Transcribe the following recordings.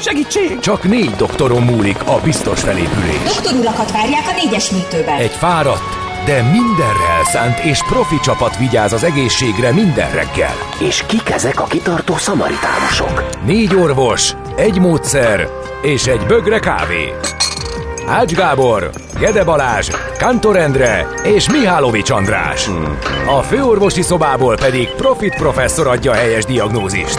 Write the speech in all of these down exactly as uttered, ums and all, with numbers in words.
Segítség! Csak négy doktoron múlik a biztos felépülés. Doktorulakat várják a négyes műtőben. Egy fáradt, de mindenre elszánt és profi csapat vigyáz az egészségre minden reggel. És kik ezek a kitartó szamaritánusok? Négy orvos, egy módszer és egy bögre kávé. Ács Gábor, Gede Balázs, Kantor Endre és Mihálovics András. A főorvosi szobából pedig Profit professzor adja helyes diagnózist.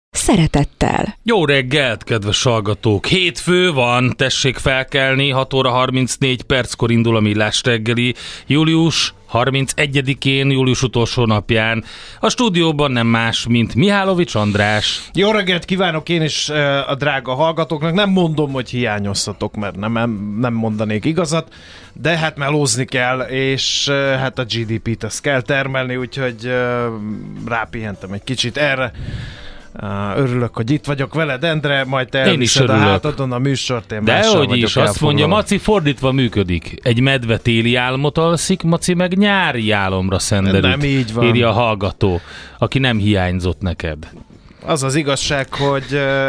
szeretettel. Jó reggelt, kedves hallgatók! Hétfő van, tessék felkelni, hat óra harmincnégy perckor indul a Millás reggeli. Július harmincegyedikén, július utolsó napján. A stúdióban nem más, mint Mihálovics András. Jó reggelt kívánok én is a drága hallgatóknak. Nem mondom, hogy hiányoztatok, mert nem, nem mondanék igazat, de hát melózni kell, és hát a gé dé pét ezt kell termelni, úgyhogy rápihentem egy kicsit erre. Örülök, hogy itt vagyok veled, Endre, majd te elviszed a hátadon a műsort, én mással vagyok. Dehogyis, azt mondja, Maci fordítva működik. Egy medve téli álmot alszik, Maci meg nyári álomra szenderült. Nem így van. Írja a hallgató, aki nem hiányzott neked. Az az igazság, hogy,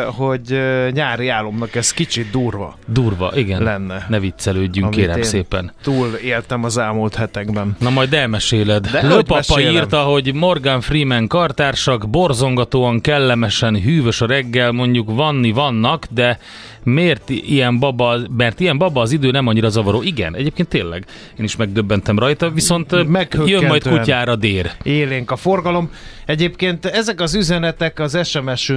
hogy nyári álomnak ez kicsit durva. Durva, igen. Lenne. Ne viccelődjünk, kérem szépen. Túl éltem az elmúlt hetekben. Na majd elmeséled. Lőpapa írta, hogy Morgan Freeman kartársak borzongatóan, kellemesen hűvös a reggel, mondjuk vanni vannak, de miért ilyen baba, mert ilyen baba az idő, nem annyira zavaró. Igen, egyébként tényleg. Én is megdöbbentem rajta, viszont jön majd kutyára dér. Élénk a forgalom. Egyébként ezek az üzenetek az es em es,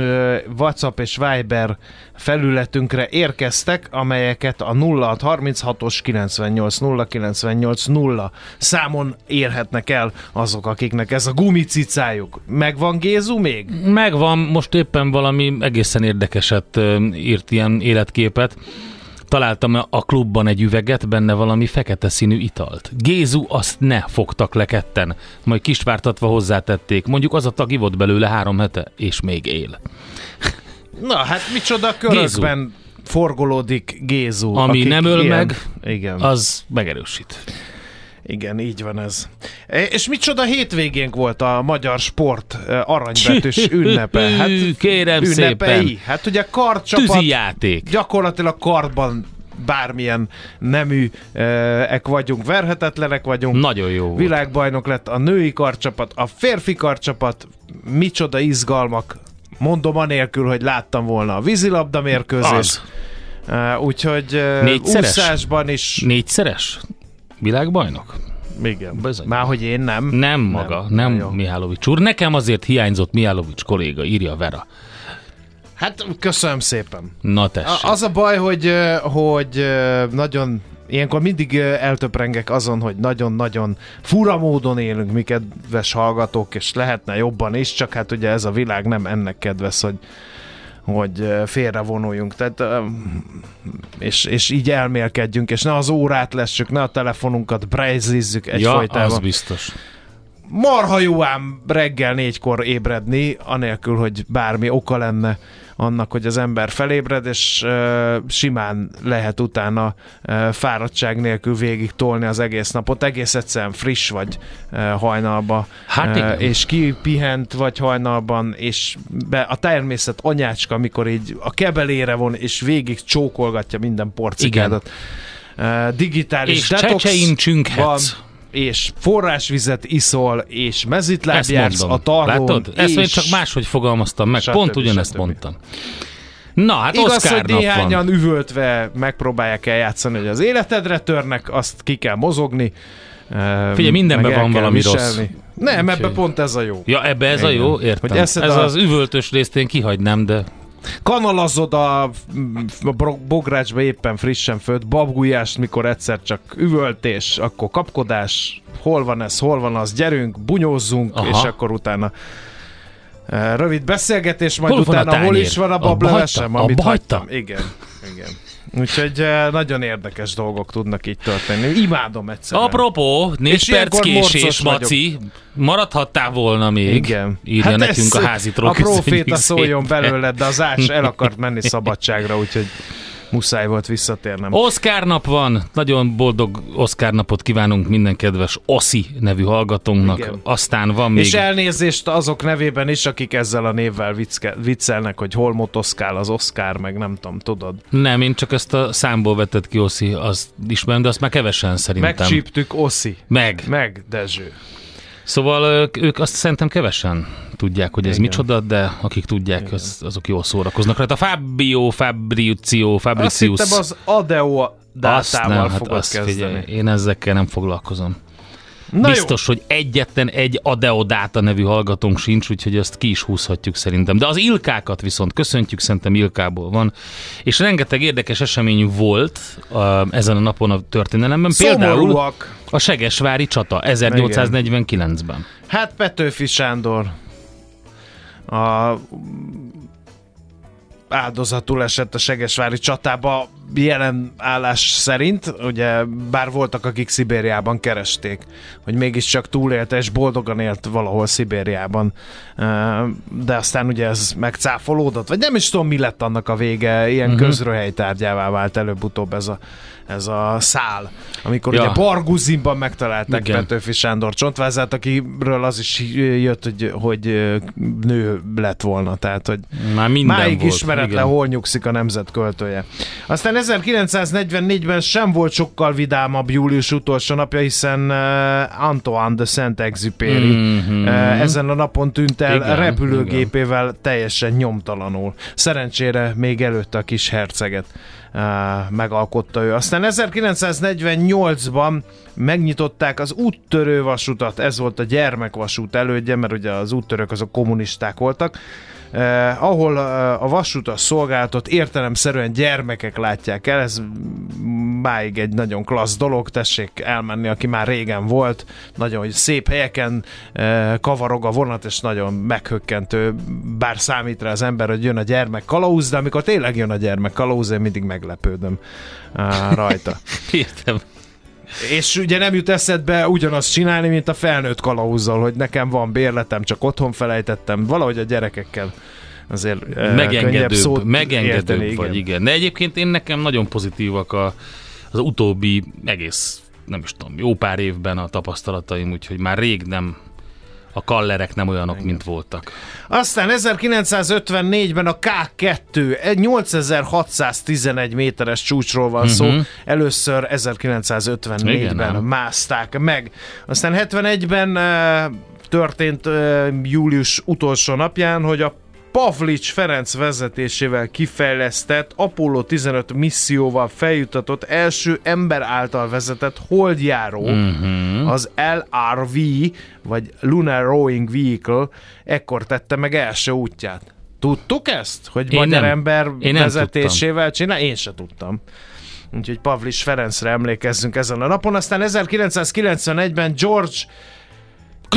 WhatsApp és Viber felületünkre érkeztek, amelyeket a nulla hat harminchat kilencvennyolc nulla kilencvennyolc nulla számon érhetnek el azok, akiknek ez a gumicicájuk. Megvan, Gézu, még? Megvan, most éppen valami egészen érdekeset írt, ilyen életképet. Találtam a klubban egy üveget, benne valami fekete színű italt. Gézu, azt ne, fogtak le ketten. Majd kisvártatva hozzátették. Mondjuk az a tag ivott belőle három hete, és még él. Na, hát micsoda körökben Gézu forgolódik Gézu. Ami nem öl ilyen, meg, igen, az megerősít. Igen, így van ez. És micsoda hétvégénk volt a magyar sport aranybetűs ünnepe. Hát, kérem ünnepei szépen. Hát ugye kardcsapat, tűzijáték. Gyakorlatilag kardban bármilyen neműek vagyunk, verhetetlenek vagyunk. Nagyon jó volt. Világbajnok lett a női kardcsapat, a férfi kardcsapat, micsoda izgalmak. Mondom anélkül, hogy láttam volna a vízilabda mérkőzést. Úgyhogy úszásban is. Négyszeres? Világbajnok? Igen. Bizony. Már hogy én nem. Nem maga, nem, nem Mihálovics úr. Nekem azért hiányzott Mihálovics kolléga, írja Vera. Hát köszönöm szépen. Na tessék. Az a baj, hogy, hogy nagyon, ilyenkor mindig eltöprengek azon, hogy nagyon-nagyon fura módon élünk mi, kedves hallgatók, és lehetne jobban is, csak hát ugye ez a világ nem ennek kedves, hogy hogy félrevonuljunk, tehát, és, és így elmélkedjünk, és ne az órát lessük, ne a telefonunkat brejzizzük egyfajtában. Ja, az biztos. Marha jó ám reggel négykor ébredni, anélkül, hogy bármi oka lenne annak, hogy az ember felébred, és uh, simán lehet utána uh, fáradtság nélkül végig tolni az egész napot. Egész egyszerűen friss vagy uh, hajnalba, hát uh, és kipihent vagy hajnalban, és be a természet anyácska, amikor így a kebelére von, és végig csókolgatja minden porcikádat. Uh, digitális és detox van. és forrásvizet iszol, és mezitláb jársz a tarlón. Látod? És... Ezt én csak máshogy fogalmaztam meg. Pont többi, ugyanezt többi. mondtam. Na, hát igaz, Oscar hogy néhányan van. Üvöltve megpróbálják eljátszani, hogy az életedre törnek, azt ki kell mozogni. Figyelj, mindenben van valami viselni. Rossz. Nem, ebben pont ez a jó. Ja, ebben ez igen. a jó, értem. Ez a... az üvöltős részt én kihagynám, de... Kanalazod a bográcsba éppen frissen főtt babgulyást, mikor egyszer csak üvöltés, akkor kapkodás, hol van ez, hol van az, gyerünk, bunyózzunk, aha. és akkor utána rövid beszélgetés, majd hol utána hol is van a bablevesem, amit hagytam. hagytam. Igen, igen. Úgyhogy nagyon érdekes dolgok tudnak így történni. Imádom egyszerűen. Apropó, négy perc késés, Maci. Maradhattál volna még. Igen. Írja hát nekünk a házitról. A proféta szóljon belőled, de az Ács el akart menni szabadságra, úgyhogy muszáj volt visszatérnem. Oscar nap van. Nagyon boldog Oscar napot kívánunk minden kedves Oszi nevű hallgatónknak. Igen. Aztán van még... És elnézést azok nevében is, akik ezzel a névvel vicke, viccelnek, hogy hol motoszkál az Oscar, meg nem tudom, tudod. Nem, én csak ezt a számból vetett ki Oszi, azt ismerem, de azt már kevesen szerintem. Megcsíptük Oszi. Meg. Meg, Dezső. Szóval ők azt szerintem kevesen tudják, hogy ez igen. micsoda, de akik tudják, az, azok jól szórakoznak. Hát a Fabio, Fabrizio, Fabricius... Azt hittem az Adeo dátával hát fogod kezdeni. Figyelj, én ezekkel nem foglalkozom. Na biztos, jó. hogy egyetlen egy Adeo dáta nevű hallgatónk sincs, úgyhogy ezt ki is húzhatjuk szerintem. De az Ilkákat viszont köszöntjük, szerintem Ilkából van. És rengeteg érdekes esemény volt a, ezen a napon a történelemben. Például szomorúak. A segesvári csata ezernyolcszáznegyvenkilencben. Hát Petőfi Sándor a... áldozatul esett a segesvári csatába jelen állás szerint, ugye bár voltak, akik Szibériában keresték, hogy mégiscsak túlélte és boldogan élt valahol Szibériában, de aztán ugye ez megcáfolódott, vagy nem is tudom, mi lett annak a vége, ilyen uh-huh. közröhelytárgyává vált előbb-utóbb ez a, ez a szál, amikor ja. ugye Barguzinban megtalálták igen. Petőfi Sándor csontvázát, akiről az is jött, hogy, hogy nő lett volna, tehát hogy már minden máig volt. Ismeretlen, igen. hol nyugszik a nemzet költője. Aztán ezerkilencszáznegyvennégyben sem volt sokkal vidámabb július utolsó napja, hiszen uh, Antoine de Saint-Exupéry mm-hmm. uh, ezen a napon tűnt el igen, repülőgépével igen. teljesen nyomtalanul. Szerencsére még előtte a kis herceget uh, megalkotta ő. Aztán ezerkilencszáznegyvennyolcban megnyitották az úttörő vasutat, ez volt a gyermekvasút elődje, mert ugye az úttörők azok kommunisták voltak, Eh, ahol eh, a vasútas szolgálatot értelemszerűen gyermekek látják el, ez máig egy nagyon klassz dolog, tessék elmenni, aki már régen volt, nagyon szép helyeken eh, kavarog a vonat, és nagyon meghökkentő, bár számít rá az ember, hogy jön a gyermek kalauz, de amikor tényleg jön a gyermek kalauz, én mindig meglepődöm eh, rajta. Értem. És ugye nem jut eszedbe ugyanazt csinálni, mint a felnőtt kalauzzal, hogy nekem van bérletem, csak otthon felejtettem, valahogy a gyerekekkel azért megengedőbb, szót megengedőbb érteni, vagy, igen. igen. De egyébként én nekem nagyon pozitívak a, az utóbbi egész, nem is tudom, jó pár évben a tapasztalataim, úgyhogy már rég nem a kallerek nem olyanok, mint voltak. Aztán ezerkilencszázötvennégyben a ká kettő, nyolcezer-hatszáztizenegy méteres csúcsról van uh-huh. szó. Először ezerkilencszázötvennégyben igen, mászták meg. Aztán hetvenegyben uh, történt uh, július utolsó napján, hogy a Pavlics Ferenc vezetésével kifejlesztett, Apollo tizenöt misszióval feljutatott első ember által vezetett holdjáró, uh-huh. az el er vé, vagy Lunar Roving Vehicle, ekkor tette meg első útját. Tudtuk ezt? Hogy én magyar nem. ember én vezetésével csinál? Én se tudtam. Úgyhogy Pavlics Ferencre emlékezzünk ezen a napon. Aztán ezerkilencszázkilencvenegyben George H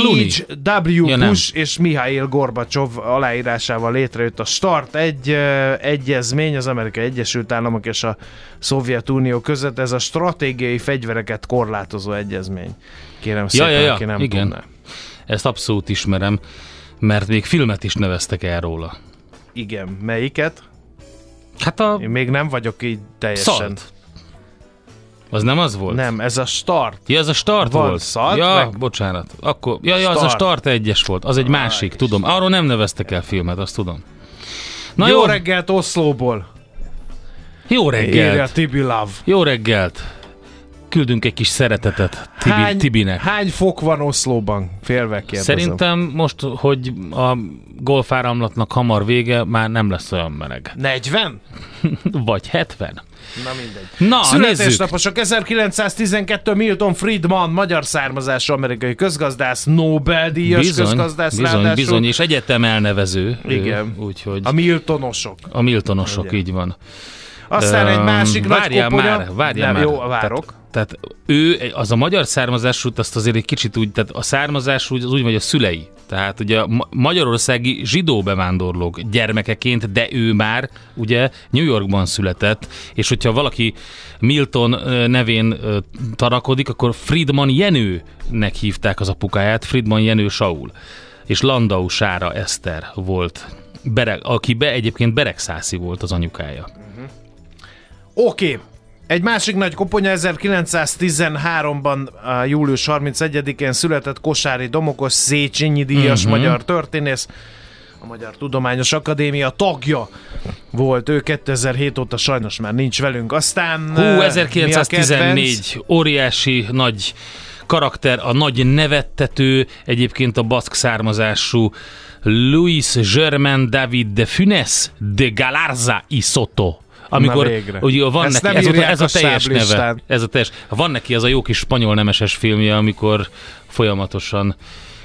W. Ja, Bush és Mihály Gorbacsov aláírásával létrejött a Start egy egyezmény az Amerikai Egyesült Államok és a Szovjetunió között. Ez a stratégiai fegyvereket korlátozó egyezmény. Kérem szépen, ja, ja, ja. aki nem igen. tudná. Ezt abszolút ismerem, mert még filmet is neveztek el róla. Igen, melyiket? Hát a... Én még nem vagyok így teljesen... Szalt. Az nem az volt? Nem, ez a Start. Ja, ez a Start van volt. Szart, ja, meg... bocsánat. Akkor, ja, ja, az a Start egyes volt. Az egy másik, Aj, tudom. Arról nem neveztek el filmet, azt tudom. Na, jó, jó reggelt Oszlóból. Jó reggelt. Írja Tibi Love. Jó reggelt. Küldünk egy kis szeretetet Tibi, hány, Tibinek. Hány fok van Oszlóban? Félve kérdezem. Szerintem most, hogy a golfáramlatnak hamar vége, már nem lesz olyan meleg. negyven? Vagy hetven? Na mindegy. Na, születésnaposok, ezerkilencszáztizenkettő Milton Friedman, magyar származású amerikai közgazdász, Nobel-díjas bizony, közgazdász bizony, ráadásul. Bizony, és egyetem elnevező. Igen. Ő, úgyhogy a Miltonosok. A Miltonosok, igen. Így van. Aztán um, egy másik várjál nagy koponya. Már, várjál nem, már. Jó, várok. Tehát, tehát ő, az a magyar származású, azt azért egy kicsit úgy, tehát a származású az úgy vagy a szülei. Tehát ugye a magyarországi zsidó bevándorlók gyermekeként, de ő már ugye New Yorkban született, és hogyha valaki Milton nevén tarakodik, akkor Friedman Jenőnek hívták az apukáját, Friedman Jenő Saul, és Landau Sára Eszter volt, Bereg, aki be, egyébként beregszászi volt az anyukája. Uh-huh. Oké. Okay. Egy másik nagy koponya ezerkilencszáztizenháromban, július harmincegyedikén született Kosári Domokos, Széchenyi díjas uh-huh. magyar történész, a Magyar Tudományos Akadémia tagja volt ő, kétezer-hét óta sajnos már nincs velünk. Aztán hú, ezerkilencszáztizennégy óriási nagy karakter, a nagy nevettető, egyébként a baszk származású Luis Zsermen David de Fünes de Galarza y Soto. Amikor ugye van neki, ez, a, ez a, a teljes listán. Neve, ez a teljes, van neki az a jó kis spanyol nemeses filmje, amikor folyamatosan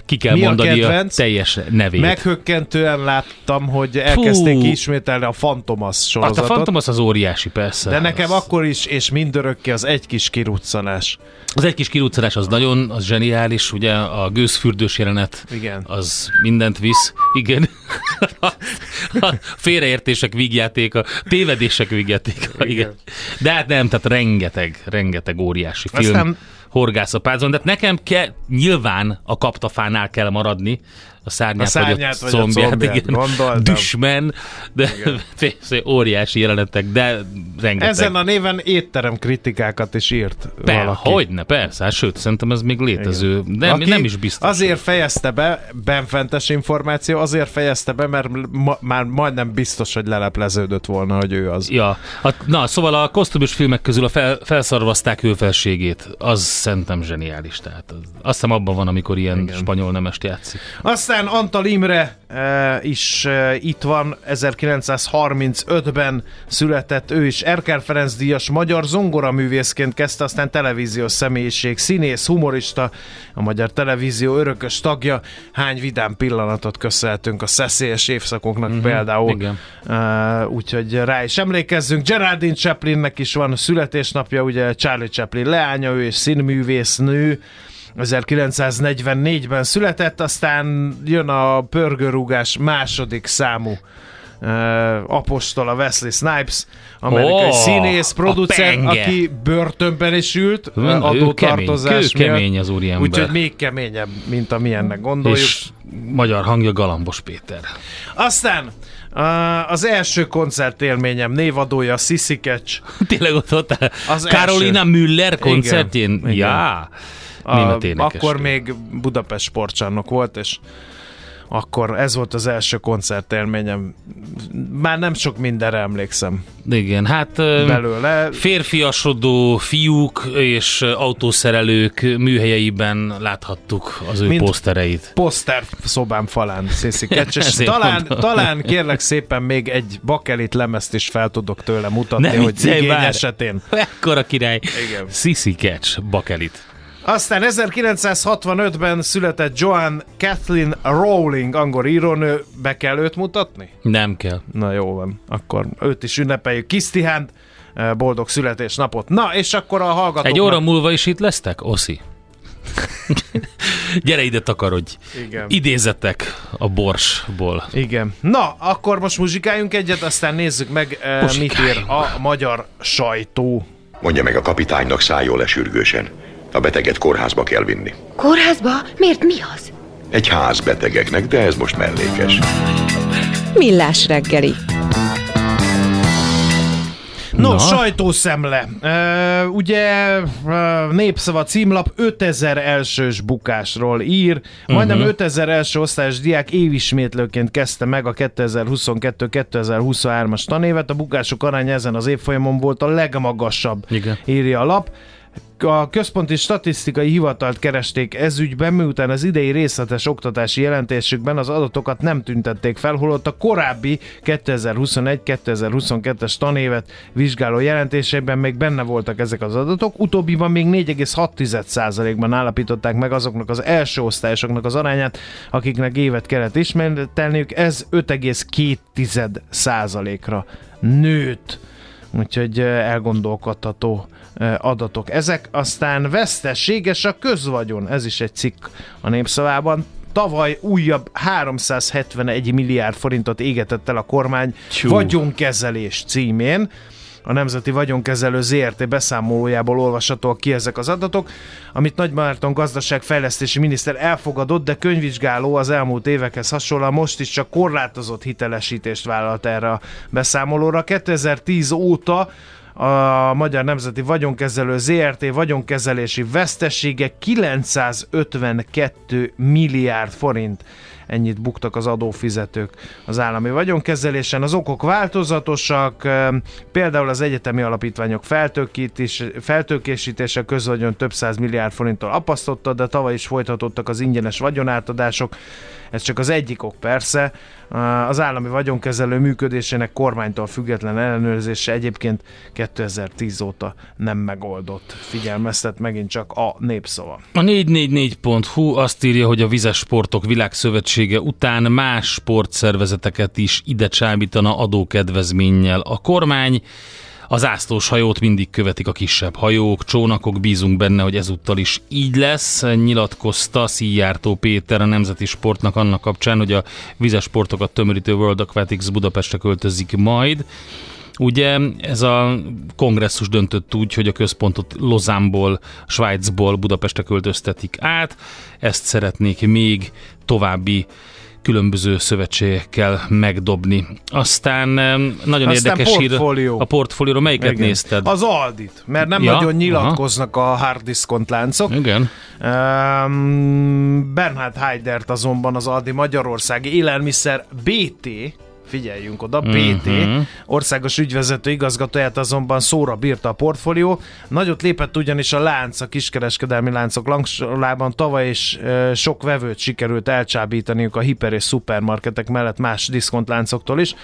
ki kell mi mondani a, a teljes nevét. Meghökkentően láttam, hogy elkezdték Fú. ismételni a Fantomas sorozatot. A Fantomas az óriási, persze. De nekem az... akkor is, és mindörökké az egy kis kiruccanás. Az egy kis kiruccanás az nagyon, az zseniális, ugye a gőzfürdős jelenet, igen. Az mindent visz. Igen. A félreértések vígjátéka, tévedések vígjátéka. Igen. Igen. De hát nem, tehát rengeteg, rengeteg óriási film. Aztán Horgász a pácon, de nekem ke, nyilván a kaptafánál kell maradni, a szárnyát, a szárnyát vagy a combját, vagy a combját, igen, gondoltam. Düsmen, de igen. Óriási jelenetek, de rengeteg. Ezen a néven étterem kritikákat is írt per, valaki. Hogyne, persze, hát, sőt, szerintem ez még létező, de nem is biztos. Azért fejezte be, benfentes információ, azért fejezte be, mert ma, már majdnem biztos, hogy lelepleződött volna, hogy ő az. Ja, a, na, szóval a kosztümös filmek közül a fel, felszarvazták őfelségét, az szerintem zseniális, tehát az, azt hiszem abban van, amikor ilyen igen. spanyol nemest játszik. Aztán Antal Imre e, is e, itt van, ezerkilencszázharmincötben született, ő is Erkel Ferenc díjas magyar zongoraművészként kezdte, aztán televíziós személyiség, színész, humorista, a Magyar Televízió örökös tagja. Hány vidám pillanatot köszönhetünk a szeszélyes évszakoknak uh-huh, például, e, úgyhogy rá is emlékezzünk. Geraldine Chaplinnek is van születésnapja, ugye Charlie Chaplin leánya, ő és színművésznő, ezerkilencszáznegyvennégyben született, aztán jön a pörgőrúgás második számú uh, apostola, Wesley Snipes, amerikai oh, színész, producer, aki börtönben is ült, uh, adótartozás kemény, miatt. Kemény az úriember. Úgyhogy még keményebb, mint amilyennek gondoljuk. És magyar hangja Galambos Péter. Aztán az első koncertélményem névadója, C C. Catch. Tényleg ott ott Carolina Müller koncertjén? Igen, igen. Ja. A, akkor még Budapest sportcsarnok volt, és akkor ez volt az első koncertélményem. Már nem sok mindenre emlékszem. Igen, hát belőle. Férfiasodó fiúk és autószerelők műhelyeiben láthattuk az ő mint posztereit. Poszter szobám falán, C C. Catch, és talán, talán kérlek szépen még egy bakelit lemezt is fel tudok tőle mutatni, nem hogy igény vár. Esetén. Ekkora király, igen. C C. Catch bakelit. Aztán ezerkilencszázhatvanötben született Joan Kathleen Rowling, angol írónő. Be kell őt mutatni? Nem kell. Na jó van, akkor őt is ünnepeljük. Kisztihánt, boldog születésnapot. Na, és akkor a hallgatók... Egy óra múlva is itt lesztek, Oszi? Gyere ide, takarodj. Igen. Idézetek a borsból. Igen. Na, akkor most muzsikáljunk egyet, aztán nézzük meg, mit ír a magyar sajtó. Mondja meg a kapitánynak, szálljon le sürgősen. A beteget kórházba kell vinni. Kórházba? Miért, mi az? Egy ház betegeknek, de ez most mellékes. Millásreggeli. No, na. Sajtószemle. E, ugye Népszava címlap ötezer elsős bukásról ír. Majdnem uh-huh. ötezer első osztályos diák évismétlőként kezdte meg a kétezer-huszonkettő kétezer-huszonhárom tanévet. A bukások aránya ezen az évfolyamon volt a legmagasabb, igen. írja a lap. A Központi Statisztikai Hivatalt keresték ezügyben, miután az idei részletes oktatási jelentésükben az adatokat nem tüntették fel, holott a korábbi kétezer-huszonegy kétezer-huszonkettes tanévet vizsgáló jelentéseiben még benne voltak ezek az adatok. Utóbbiban még négy egész hat tized százalékban állapították meg azoknak az első osztályosoknak az arányát, akiknek évet kellett ismertelniük, ez öt egész két tized százalékra nőtt. Úgyhogy elgondolkodható adatok ezek. Aztán veszteséges a közvagyon, ez is egy cikk a Népszavában. Tavaly újabb háromszázhetvenegy milliárd forintot égetett el a kormány Csú. vagyonkezelés címén. A Nemzeti Vagyonkezelő zé er té beszámolójából olvashatóak ki ezek az adatok, amit Nagymárton gazdaságfejlesztési miniszter elfogadott, de könyvvizsgáló az elmúlt évekhez hasonlóan most is csak korlátozott hitelesítést vállalt erre a beszámolóra. kétezer-tíz óta a Magyar Nemzeti Vagyonkezelő zé er té vagyonkezelési vesztesége kilencszázötvenkét milliárd forint. Ennyit buktak az adófizetők az állami vagyonkezelésen. Az okok változatosak, például az egyetemi alapítványok feltőkésítése közvagyon több száz milliárd forinttal apasztotta, de tavaly is folytatódtak az ingyenes vagyonátadások. Ez csak az egyik ok persze. Az állami vagyonkezelő működésének kormánytól független ellenőrzése egyébként kétezer-tíz óta nem megoldott. Figyelmeztet megint csak a Népszava. A négy négy négy pont hú azt írja, hogy a Vizes Sportok Világszövetsége után más sportszervezeteket is ide csábítana adókedvezménnyel a kormány. Az ászlós hajót mindig követik a kisebb hajók, csónakok, bízunk benne, hogy ezúttal is így lesz, nyilatkozta Szijjártó Péter a Nemzeti Sportnak annak kapcsán, hogy a vizesportokat tömörítő World Aquatics Budapestre költözik majd. Ugye ez a kongresszus döntött úgy, hogy a központot Lozánból, Svájcból Budapestre költöztetik át, ezt szeretnék még további különböző szövetségekkel megdobni. Aztán nagyon Aztán érdekes hír a portfólióról. Melyiket igen. nézted? Az Aldit, mert nem ja? nagyon nyilatkoznak aha. a hard diszkont láncok. Igen. Um, Bernhard Haidert azonban az Aldi Magyarország élelmiszer bé té, figyeljünk oda, bé té, uh-huh. országos ügyvezető igazgatóját azonban szóra bírta a portfólió. Nagyot lépett ugyanis a lánc, a kiskereskedelmi láncok langsorában tavaly is e, sok vevőt sikerült elcsábítaniuk a hiper és szupermarketek mellett más diszkontláncoktól is.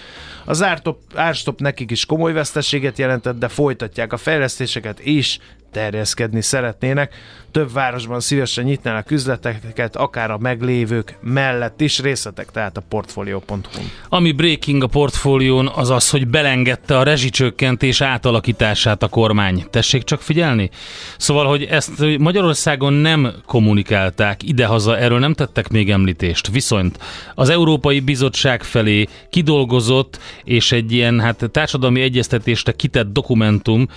Az ártop, árstop nekik is komoly veszteséget jelentett, de folytatják a fejlesztéseket és terjeszkedni szeretnének. Több városban szívesen nyitnának üzleteket, akár a meglévők mellett is. Részletek tehát a portfolio pont hú. Ami breaking a portfólión az az, hogy belengedte a rezsicsökkentés átalakítását a kormány. Tessék csak figyelni. Szóval, hogy ezt Magyarországon nem kommunikálták, idehaza erről nem tettek még említést. Viszont az Európai Bizottság felé kidolgozott és egy ilyen hát, társadalmi egyeztetésre kitett dokumentum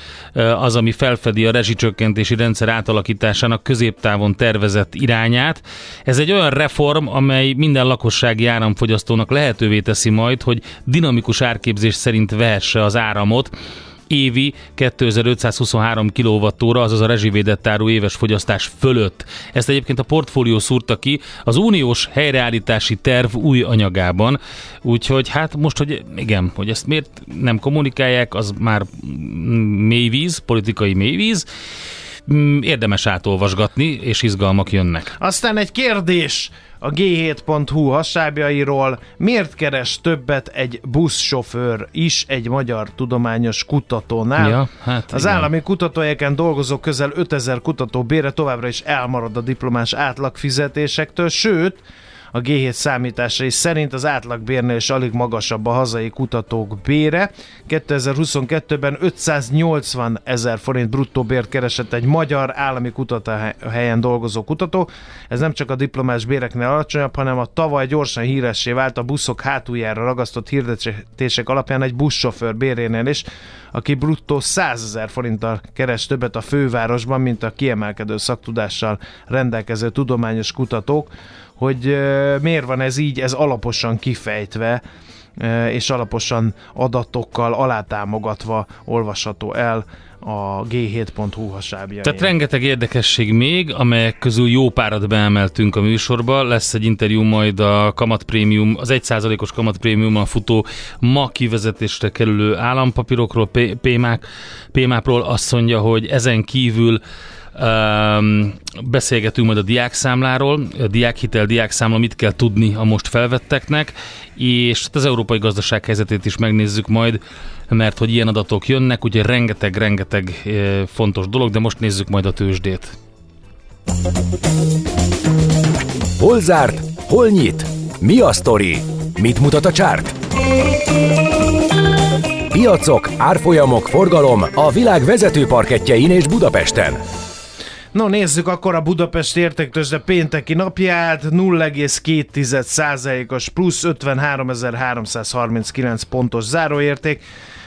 az, ami felfedi a rezsicsökkentési rendszer átalakításának középtávon tervezett irányát. Ez egy olyan reform, amely minden lakossági áramfogyasztónak lehetővé teszi majd, hogy dinamikus árképzés szerint vehesse az áramot évi kétezer-ötszázhuszonhárom kilowattóra, azaz a rezsivédett áru éves fogyasztás fölött. Ezt egyébként a portfólió szúrta ki az uniós helyreállítási terv új anyagában, úgyhogy hát most, hogy igen, hogy ezt miért nem kommunikálják, az már mélyvíz, politikai mélyvíz. Érdemes átolvasgatni, és izgalmak jönnek. Aztán egy kérdés a gé hét pont hú hasábjairól. Miért keres többet egy buszsofőr is egy magyar tudományos kutatónál? Ja, hát az igen. állami kutatóhelyeken dolgozó közel ötezer kutató bére továbbra is elmarad a diplomás átlagfizetésektől, sőt, a gé hét számításai szerint az átlagbérnél is alig magasabb a hazai kutatók bére. kétezer-huszonkettőben ötszáznyolcvanezer forint bruttó bért keresett egy magyar állami kutatóhelyen dolgozó kutató. Ez nem csak a diplomás béreknél alacsonyabb, hanem a tavaly gyorsan híressé vált a buszok hátuljára ragasztott hirdetések alapján egy buszsofőr bérénél is, aki bruttó százezer forinttal keres többet a fővárosban, mint a kiemelkedő szaktudással rendelkező tudományos kutatók. Hogy euh, miért van ez így, ez alaposan kifejtve euh, és alaposan adatokkal alátámogatva olvasható el a gé hét pont hú hasábjain. Tehát rengeteg érdekesség még, amelyek közül jó párat beemeltünk a műsorba. Lesz egy interjú majd a kamatprémium, az egy százalékos kamatprémiummal futó ma kivezetésre kerülő állampapírokról, pémák, pémákról. Azt mondja, hogy ezen kívül Um, beszélgetünk majd a diákszámláról, a diákhitel, diákszámla, mit kell tudni a most felvetteknek, és az európai gazdaság helyzetét is megnézzük majd, mert hogy ilyen adatok jönnek, ugye rengeteg-rengeteg fontos dolog, de most nézzük majd a tőzsdét. Hol zárt? Hol nyit? Mi a sztori? Mit mutat a csárt? Piacok, árfolyamok, forgalom a világ vezető parkettjein és Budapesten. No, nézzük akkor a Budapesti Értéktőzsde pénteki napját, nulla egész két százalékos plusz, ötvenháromezer-háromszázharminckilenc pontos záróérték.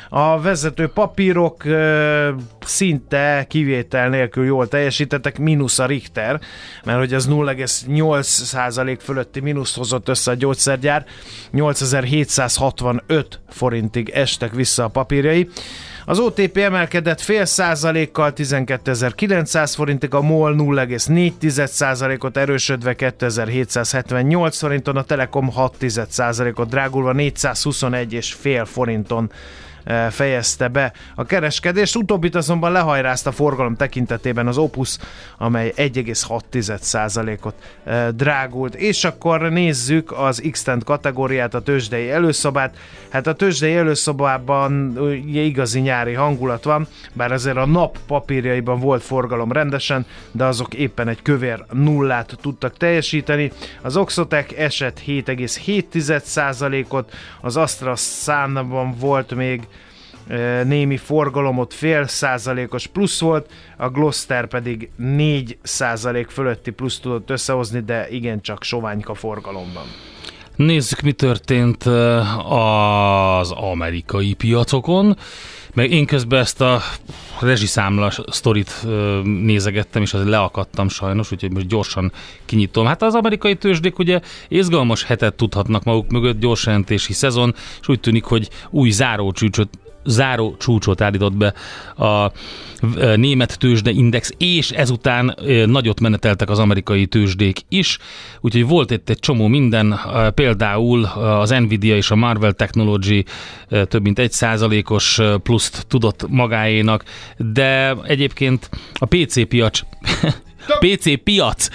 A vezető papírok ö, szinte kivétel nélkül jól teljesítettek, mínusz a Richter, mert hogy az nulla egész nyolc százalék fölötti mínuszt hozott össze a gyógyszergyár, nyolcezer-hétszázhatvanöt forintig estek vissza a papírjai. Az o té pé emelkedett fél százalékkal tizenkétezer-kilencszáz forintig, a MOL nulla egész négy százalékot erősödve kétezer-hétszázhetvennyolc forinton, a Telekom hat százalékot drágulva négyszázhuszonegy egész öt forinton fejezte be a kereskedést. Utóbbit azonban lehajrázta forgalom tekintetében az Opus, amely egy egész hat százalékot drágult. És akkor nézzük az X-Tend kategóriát, a tőzsdei előszobát. Hát a tőzsdei előszobában igazi nyári hangulat van, bár azért a nap papírjaiban volt forgalom rendesen, de azok éppen egy kövér nullát tudtak teljesíteni. Az Oxotec esett hét egész hét százalékot, az AstraZeneca-ban volt még némi forgalomot, fél százalékos plusz volt, a Gloster pedig négy százalék fölötti plusz tudott összehozni, de igencsak soványka forgalomban. Nézzük, mi történt az amerikai piacokon, meg én közben ezt a rezsiszámla sztorit nézegettem, és azért leakadtam sajnos, úgyhogy most gyorsan kinyitom. Hát az amerikai tőzsdék ugye izgalmas hetet tudhatnak maguk mögött, gyors jelentési szezon, és úgy tűnik, hogy új zárócsúcsot záró csúcsot állított be a német tőzsdeindex, és ezután nagyot meneteltek az amerikai tőzsdék is, úgyhogy volt itt egy csomó minden, például az Nvidia és a Marvell Technology több mint egy százalékos pluszt tudott magáénak, de egyébként a pé cé piac pé cé piac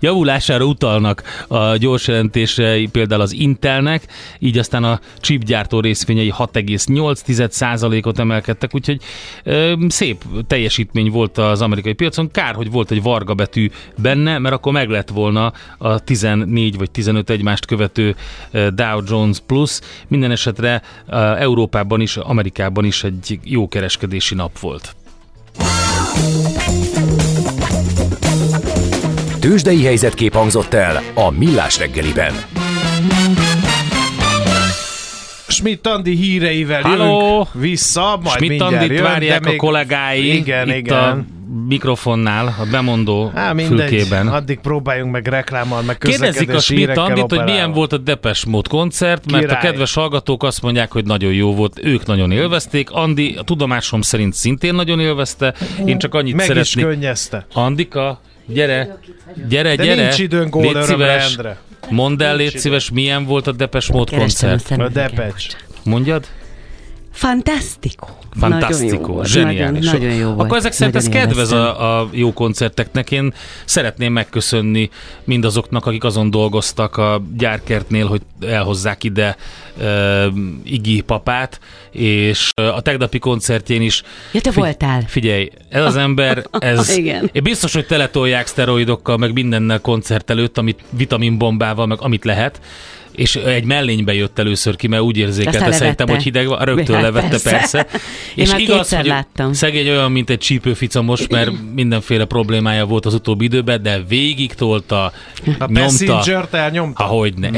javulására utalnak a gyors jelentései például az Intelnek, így aztán a chipgyártó részvényei hat egész nyolc százalékot emelkedtek, úgyhogy ö, szép teljesítmény volt az amerikai piacon. Kár, hogy volt egy varga betű benne, mert akkor meg lett volna a tizennégy vagy tizenöt egymást követő Dow Jones plusz. Minden esetre Európában is, Amerikában is egy jó kereskedési nap volt. Tőzsdei helyzetkép hangzott el a Millás reggeliben. Schmidt-Andi híreivel jövünk vissza, majd mindjárt jön, várják a még... kollégái igen, itt igen. A mikrofonnál, a bemondó Há, mindegy, fülkében. Addig próbáljunk meg reklámmal, meg közlekedési hírekkel operálva. Kérdezik a Schmidt-Andit, hogy milyen volt a Depeche Mode koncert, Király. Mert a kedves hallgatók azt mondják, hogy nagyon jó volt, ők nagyon élvezték. Andi, a tudomásom szerint szintén nagyon élvezte, én csak annyit meg szeretnék. Meg is könnyezte. Andika, gyere, gyere, de gyere, nincs időnk óra örömre, Endre. Mondd el, légy szíves, milyen volt a Depeche Mode koncert. A Depeche. Mondjad? Fantasztico. Fantasztico, zseniális. Nagyon, nagyon jó volt. Akkor ezek szerint ez kedvez a, a jó koncerteknek. Én szeretném megköszönni mindazoknak, akik azon dolgoztak a gyárkertnél, hogy elhozzák ide uh, Iggy papát, és a tegnapi koncertjén is... Ja, te fi- voltál. Figyelj, ez az ember, ez... Igen. Én biztos, hogy teletolják szteroidokkal, meg mindennel koncert előtt, amit vitaminbombával, meg amit lehet. És egy mellénybe jött először ki, mert úgy érzékelte szerintem, hogy hideg van, rögtön hát levette persze. persze. És igaz, hogy láttam. Szegény olyan, mint egy csípőficamos, mert mindenféle problémája volt az utóbbi időben, de végig tolta, a Passengert elnyomta. Hogyne.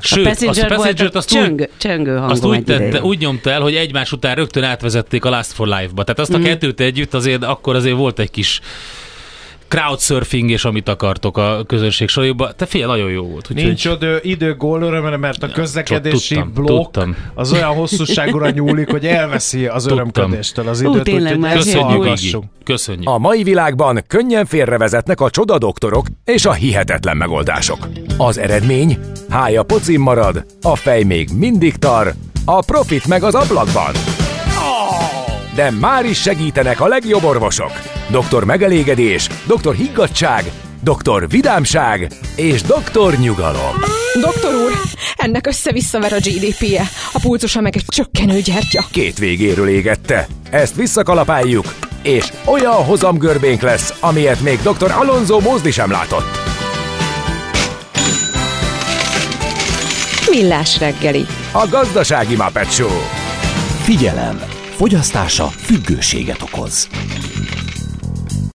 Sőt, a Passenger a Passengert azt, csöng, csöngő azt úgy, tette, úgy nyomta el, hogy egymás után rögtön átvezették a Last for Life-ba. Tehát azt mm. a kettőt együtt azért akkor azért volt egy kis crowdsurfing és amit akartok a közönség soraiba. Te figyelj, nagyon jó volt. Úgy nincs hogy... oda idő gólörömre, mert a közlekedési tudtam, blokk tudtam. Az olyan hosszúságúra nyúlik, hogy elveszi az örömködéstől az időt. Ú, tényleg, úgy, köszönjük, köszönjük. A mai világban könnyen félrevezetnek a csodadoktorok és a hihetetlen megoldások. Az eredmény? Hája pocim marad, a fej még mindig tar, a profit meg az ablakban. De már is segítenek a legjobb orvosok. doktor Megelégedés, doktor Higgadtság, doktor Vidámság és doktor Nyugalom. Doktor úr, ennek össze-visszaver a gé dé pé-je. A pulzusa meg egy csökkenő gyertya. Két végéről égette. Ezt visszakalapáljuk, és olyan hozamgörbénk lesz, amilyet még doktor Alonso Mózdi sem látott. Millásreggeli. A gazdasági Muppet Show. Figyelem! Fogyasztása függőséget okoz.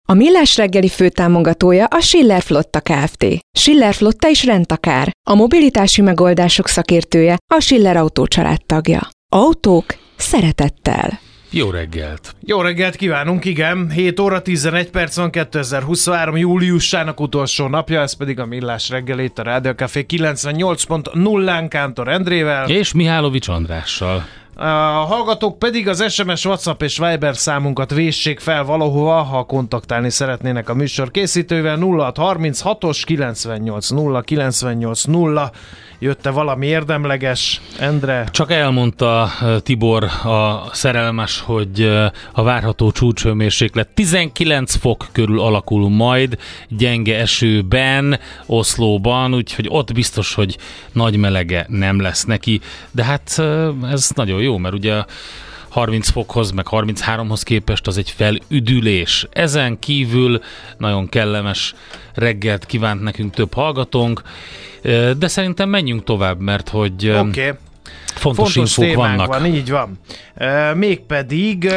A Millás reggeli főtámogatója a Schiller Flotta Kft. Schiller Flotta is rendtakár. A mobilitási megoldások szakértője a Schiller Autócsalád tagja. Autók szeretettel. Jó reggelt! Jó reggelt kívánunk, igen. hét óra tizenegy perc van, kétezer-huszonhárom. júliusának utolsó napja, ez pedig a Millás reggelét a Rádió Café kilencvennyolc pont nullán Kantor Endrével. És Mihálovics Andrással. A hallgatók pedig az es em es, WhatsApp és Viber számunkat véssék fel valahova, ha kontaktálni szeretnének a műsor készítővel. Nulla hat harminc hatos kilencvennyolc nulla kilencvennyolc nulla. Jött-e valami érdemleges, Endre? Csak elmondta Tibor, a szerelmes, hogy a várható csúcshőmérséklet tizenkilenc fok körül alakul majd, gyenge esőben, Oszlóban, úgyhogy ott biztos, hogy nagy melege nem lesz neki. De hát ez nagyon jó. Jó, mert ugye harminc fokhoz, meg harmincháromhoz képest az egy felüdülés. Ezen kívül nagyon kellemes reggelt kívánt nekünk több hallgatónk, de szerintem menjünk tovább, mert hogy... Okay. Fontos, fontos infók vannak. Van, így van. E, mégpedig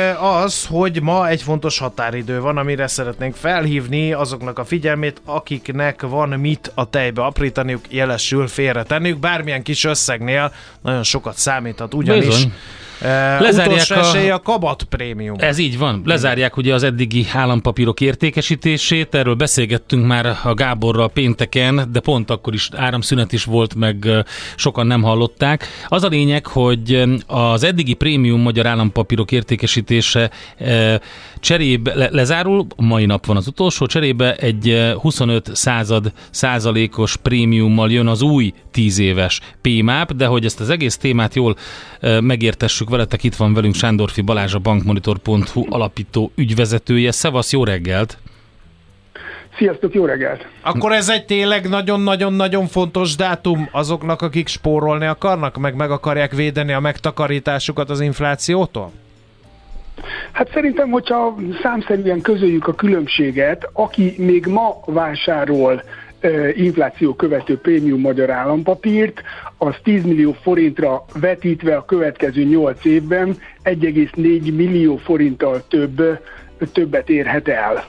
az, hogy ma egy fontos határidő van, amire szeretnénk felhívni azoknak a figyelmét, akiknek van mit a tejbe aprítaniuk, jelesül félretenniük, bármilyen kis összegnél nagyon sokat számíthat ugyanis. Bizony. Utolsó esély a, a kabat prémium. Ez így van. Lezárják ugye az eddigi állampapírok értékesítését, erről beszélgettünk már a Gáborral pénteken, de pont akkor is áramszünet is volt, meg sokan nem hallották. Az a lényeg, hogy az eddigi prémium magyar állampapírok értékesítése cserébe le, lezárul, mai nap van az utolsó, cserébe egy huszonöt század százalékos prémiummal jön az új tíz éves pé em á pé, de hogy ezt az egész témát jól megértessük veletek, itt van velünk Sándorfi Balázs, a bankmonitor pont hu alapító ügyvezetője. Szevasz, jó reggelt! Sziasztok, jó reggelt! Akkor ez egy tényleg nagyon-nagyon-nagyon fontos dátum azoknak, akik spórolni akarnak, meg meg akarják védeni a megtakarításukat az inflációtól? Hát szerintem, hogyha számszerűen közöljük a különbséget, aki még ma vásárol infláció követő prémium magyar állampapírt, az tíz millió forintra vetítve a következő nyolc évben egy egész négy millió forinttal több, többet érhet el.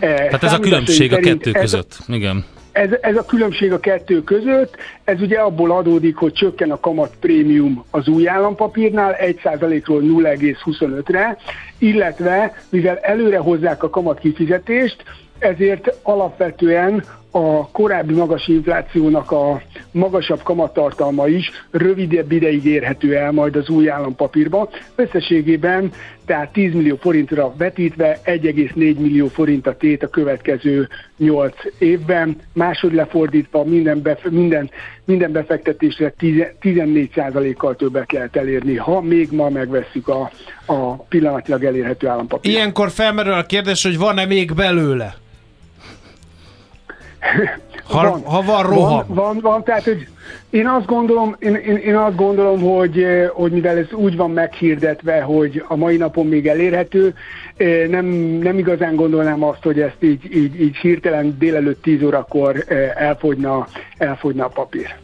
Tehát ez a különbség a kettő között. Igen. Ez, ez a különbség a kettő között, ez ugye abból adódik, hogy csökken a kamatprémium az új állampapírnál egy százalékról nulla egész huszonötre, illetve mivel előre hozzák a kamatkifizetést, ezért alapvetően a korábbi magas inflációnak a magasabb kamattartalma is rövidebb ideig érhető el majd az új állampapírba. Összességében tehát tíz millió forintra vetítve egy egész négy millió forint a tét a következő nyolc évben, másodlefordítva minden, bef- minden, minden befektetésre tizennégy százalékkal többet kell elérni, ha még ma megvesszük a, a pillanatilag elérhető állampapírt. Ilyenkor felmerül a kérdés, hogy van-e még belőle? Ha van, ha van roham. Van, van, van, tehát hogy én azt gondolom, én, én, én azt gondolom hogy, hogy mivel ez úgy van meghirdetve, hogy a mai napon még elérhető, nem, nem igazán gondolnám azt, hogy ezt így, így, így hirtelen délelőtt tíz órakor elfogyna, elfogyna a papír.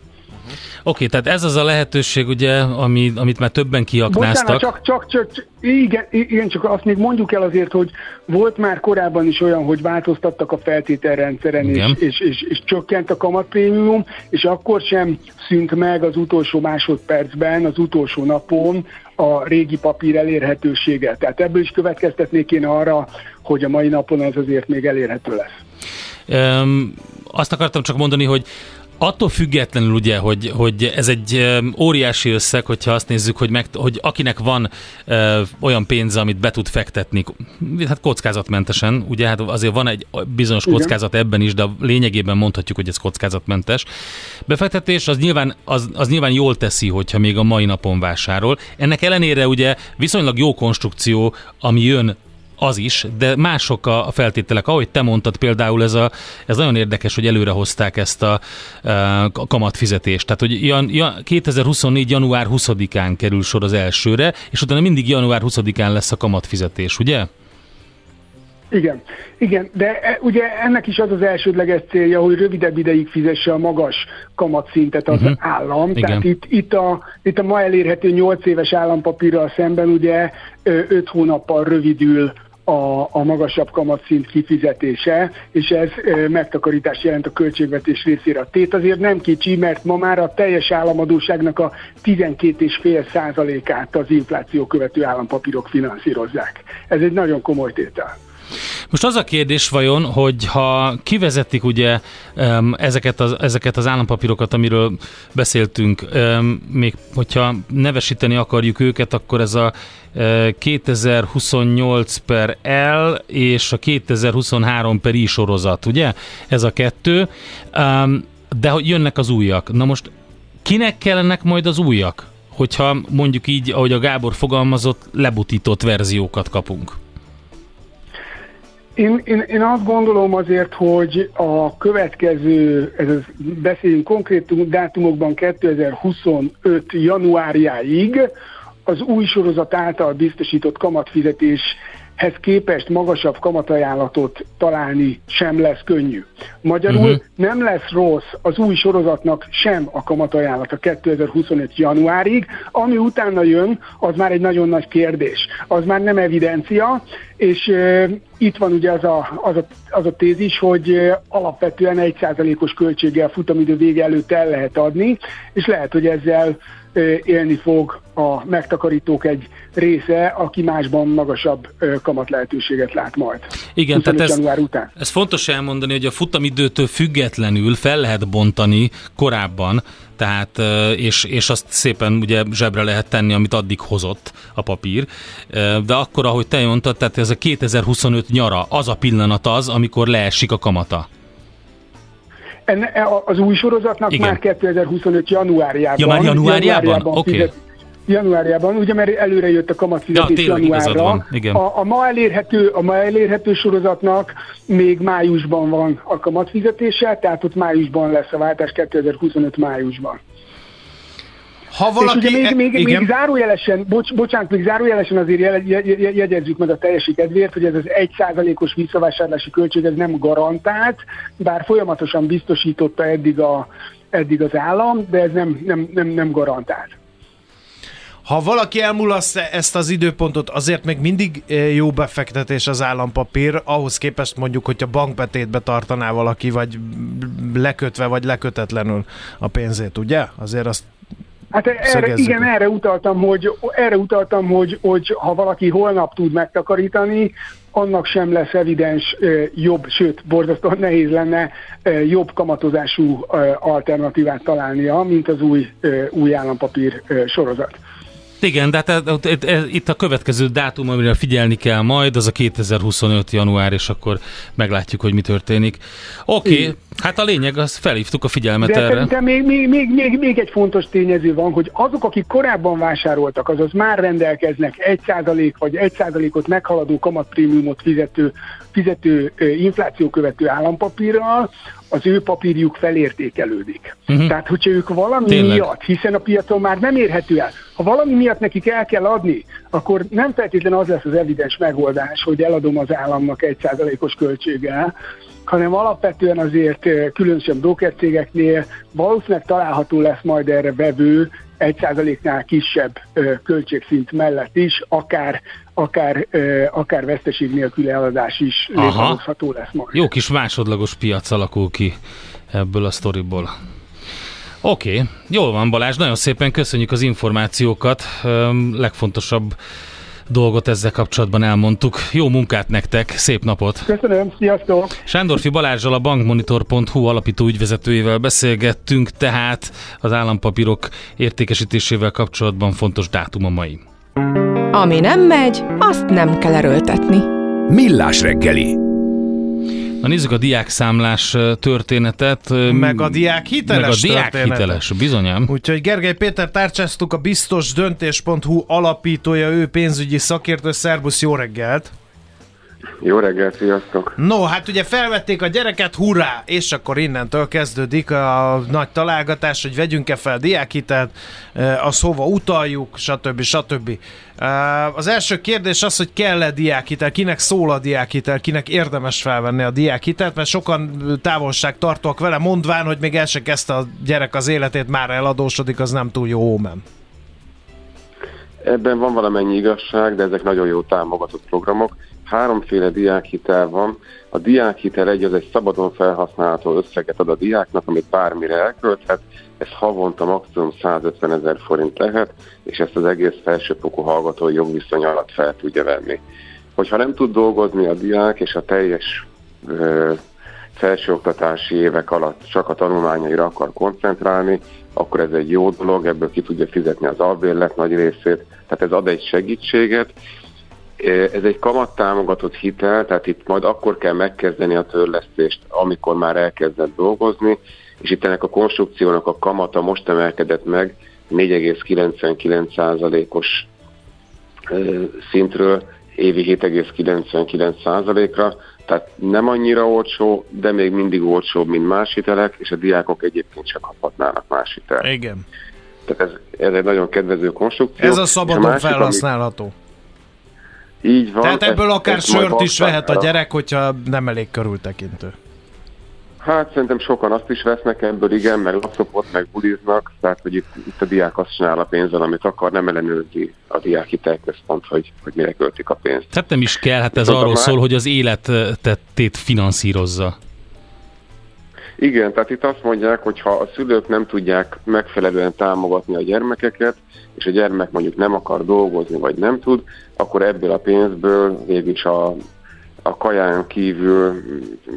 Oké, tehát ez az a lehetőség, ugye, ami, amit már többen kiaknáztak. Bocsánat, csak, csak, csak, igen, igen, csak azt még mondjuk el azért, hogy volt már korábban is olyan, hogy változtattak a feltételrendszeren, és, és, és, és csökkent a kamatprémium, és akkor sem szűnt meg az utolsó másodpercben, az utolsó napon a régi papír elérhetősége. Tehát ebből is következtetnék én arra, hogy a mai napon ez azért még elérhető lesz. Öm, azt akartam csak mondani, hogy attól függetlenül ugye, hogy, hogy ez egy óriási összeg, hogyha azt nézzük, hogy, meg, hogy akinek van ö, olyan pénze, amit be tud fektetni, hát kockázatmentesen, ugye hát azért van egy bizonyos kockázat ebben is, de lényegében mondhatjuk, hogy ez kockázatmentes. Befektetés az nyilván, az, az nyilván jól teszi, hogyha még a mai napon vásárol. Ennek ellenére ugye viszonylag jó konstrukció, ami jön az is, de mások a feltételek. Ahogy te mondtad például, ez, a, ez nagyon érdekes, hogy előre hozták ezt a, a kamatfizetést. Tehát, hogy jan, jan, kétezer-huszonnégy. január huszadikán kerül sor az elsőre, és utána mindig január huszadikán lesz a kamatfizetés, ugye? Igen, igen, de ugye ennek is az az elsődleges célja, hogy rövidebb ideig fizesse a magas kamatszintet az uh-huh. állam. Igen. Tehát itt, itt, a, itt a ma elérhető nyolc éves állampapírral szemben ugye öt hónappal rövidül a, a magasabb kamatszint kifizetése, és ez megtakarítást jelent a költségvetés részére. A tét azért nem kicsi, mert ma már a teljes államadóságnak a tizenkét egész öt százalékát az infláció követő állampapírok finanszírozzák. Ez egy nagyon komoly tétel. Most az a kérdés vajon, hogy ha kivezetik ugye ezeket az, ezeket az állampapírokat, amiről beszéltünk, még hogyha nevesíteni akarjuk őket, akkor ez a kétezer-huszonnyolc per L és a kétezer-huszonhárom per I sorozat, ugye? Ez a kettő, de jönnek az újak. Na most kinek kellenek majd az újak, hogyha mondjuk így, ahogy a Gábor fogalmazott, lebutított verziókat kapunk? Én, én, én azt gondolom azért, hogy a következő, ez az, beszéljünk konkrét dátumokban, kétezer-huszonöt. januárjáig az új sorozat által biztosított kamatfizetéshez képest magasabb kamatajánlatot találni sem lesz könnyű. Magyarul uh-huh. nem lesz rossz az új sorozatnak sem a kamatajánlata kétezer-huszonöt. januárig, ami utána jön, az már egy nagyon nagy kérdés. Az már nem evidencia, és euh, itt van ugye az a, az a, az a tézis, hogy euh, alapvetően egy százalékos költséggel futamidő vége előtt el lehet adni, és lehet, hogy ezzel euh, élni fog a megtakarítók egy része, aki másban magasabb euh, kamat lehetőséget lát majd. Igen, tehát ez, január után. Ez fontos elmondani, hogy a futamidőtől függetlenül fel lehet bontani korábban, tehát, és, és azt szépen ugye zsebre lehet tenni, amit addig hozott a papír, de akkor, ahogy te mondtad, tehát ez a kétezer-huszonöt nyara, az a pillanat az, amikor leesik a kamata. Enne, az új sorozatnak igen. már kétezer-huszonöt januárjában. Ja, már januárjában? januárjában Oké. Okay. Januárjában, ugye mert előre jött a kamatfizetés ja, januárra. A, a, ma elérhető, a ma elérhető sorozatnak még májusban van a kamatfizetése, tehát ott májusban lesz a váltás, kétezer-huszonöt májusban. Ha valaki... És ugye még, még, még zárójelesen, bocs, bocsánat, még zárójelesen azért jegyezzük meg a teljesi kedvéért, hogy ez az egy százalékos visszavásárlási költség, ez nem garantált, bár folyamatosan biztosította eddig, a, eddig az állam, de ez nem, nem, nem, nem garantált. Ha valaki elmulasztja ezt az időpontot, azért még mindig jó befektetés az állampapír, ahhoz képest mondjuk, hogyha bankbetétbe tartaná valaki, vagy lekötve, vagy lekötetlenül a pénzét, ugye? Azért azt hát erre, igen, erre utaltam, hogy, erre utaltam hogy, hogy ha valaki holnap tud megtakarítani, annak sem lesz evidens jobb, sőt, borzasztóan nehéz lenne jobb kamatozású alternatívát találnia, mint az új, új állampapír sorozat. Igen, de hát itt a következő dátum, amire figyelni kell majd, az a kétezer-huszonöt. január, és akkor meglátjuk, hogy mi történik. Oké, okay, hát a lényeg, az felhívtuk a figyelmet de erre. De szerintem még, még, még, még egy fontos tényező van, hogy azok, akik korábban vásároltak, azaz már rendelkeznek egy százalék vagy egy százalékot meghaladó kamatprémiumot fizető, fizető infláció követő állampapírral, az ő papírjuk felértékelődik. Uh-huh. Tehát, hogyha ők valami Tényleg. miatt, hiszen a piacon már nem érhető el, ha valami miatt nekik el kell adni, akkor nem feltétlenül az lesz az evidens megoldás, hogy eladom az államnak egy százalékos költséggel, hanem alapvetően azért különösen brókercégeknél valószínűleg található lesz majd erre vevő egy százaléknál kisebb költségszint mellett is, akár akár, akár veszteség nélkül eladás is létrehozható lesz majd. Jó kis másodlagos piac alakul ki ebből a sztoriból. Oké, okay. Jól van Balázs, nagyon szépen köszönjük az információkat, legfontosabb dolgot ezzel kapcsolatban elmondtuk. Jó munkát nektek, szép napot! Köszönöm, sziasztok! Sándorfi Balázsral, a bankmonitor pont hu alapító ügyvezetőjével beszélgettünk, tehát az állampapírok értékesítésével kapcsolatban fontos dátum a mai. Ami nem megy, azt nem kell erőltetni. Millás reggeli. Na, nézzük a diákszámlás történetet. Meg a diák hiteles Meg a diák történetet. hiteles, bizonyám. Úgyhogy Gergely Péter tárcsáztuk, a biztos döntés pont hu alapítója, ő pénzügyi szakértő. Szerbusz, jó reggelt! Jó reggelt, sziasztok! No, hát ugye felvették a gyereket, hurrá! És akkor innentől kezdődik a nagy találgatás, hogy vegyünk-e fel diákhitelt, az hova utaljuk, stb. stb. Az első kérdés az, hogy kell-e diákhitel, kinek szól a diákhitel, kinek érdemes felvenni a diákhitelt, mert sokan távolságtartóak vele, mondván, hogy még el se kezdte a gyerek az életét, már eladósodik, az nem túl jó omen. Ebben van valamennyi igazság, de ezek nagyon jó támogatott programok. Háromféle diákhitel van. A diákhitel egy, az egy szabadon felhasználható összeget ad a diáknak, amit bármire elkölthet. Ez havonta maximum százötven ezer forint lehet, és ezt az egész felsőfokú hallgatói jogviszony alatt fel tudja venni. Hogyha nem tud dolgozni a diák, és a teljes ö, felsőoktatási évek alatt csak a tanulmányaira akar koncentrálni, akkor ez egy jó dolog, ebből ki tudja fizetni az albérlet nagy részét, tehát ez ad egy segítséget. Ez egy kamattámogatott hitel, tehát itt majd akkor kell megkezdeni a törlesztést, amikor már elkezdett dolgozni, és itt ennek a konstrukciónak a kamata most emelkedett meg négy egész kilencvenkilenc százalékos szintről évi hét egész kilencvenkilenc százalékra, tehát nem annyira olcsó, de még mindig olcsóbb, mint más hitelek, és a diákok egyébként sem kaphatnának más hitelt. Igen. Tehát ez, ez egy nagyon kedvező konstrukció. Ez a szabadon a másik, felhasználható. Ami... Így van. Tehát ebből ezt, akár ezt sört is vehet a gyerek, hogyha nem elég körültekintő. Hát szerintem sokan azt is vesznek ebből, igen, meg laptopot, meg buliznak, tehát hogy itt, itt a diák azt csinál a pénzzel, amit akar, nem ellenőrzi a diák hitelközpont, hogy, hogy mire költik a pénzt. Tehát nem is kell, hát ez arról már... szól, hogy az életét finanszírozza. Igen, tehát itt azt mondják, hogy ha a szülők nem tudják megfelelően támogatni a gyermekeket, és a gyermek mondjuk nem akar dolgozni, vagy nem tud, akkor ebből a pénzből végülis a, a kaján kívül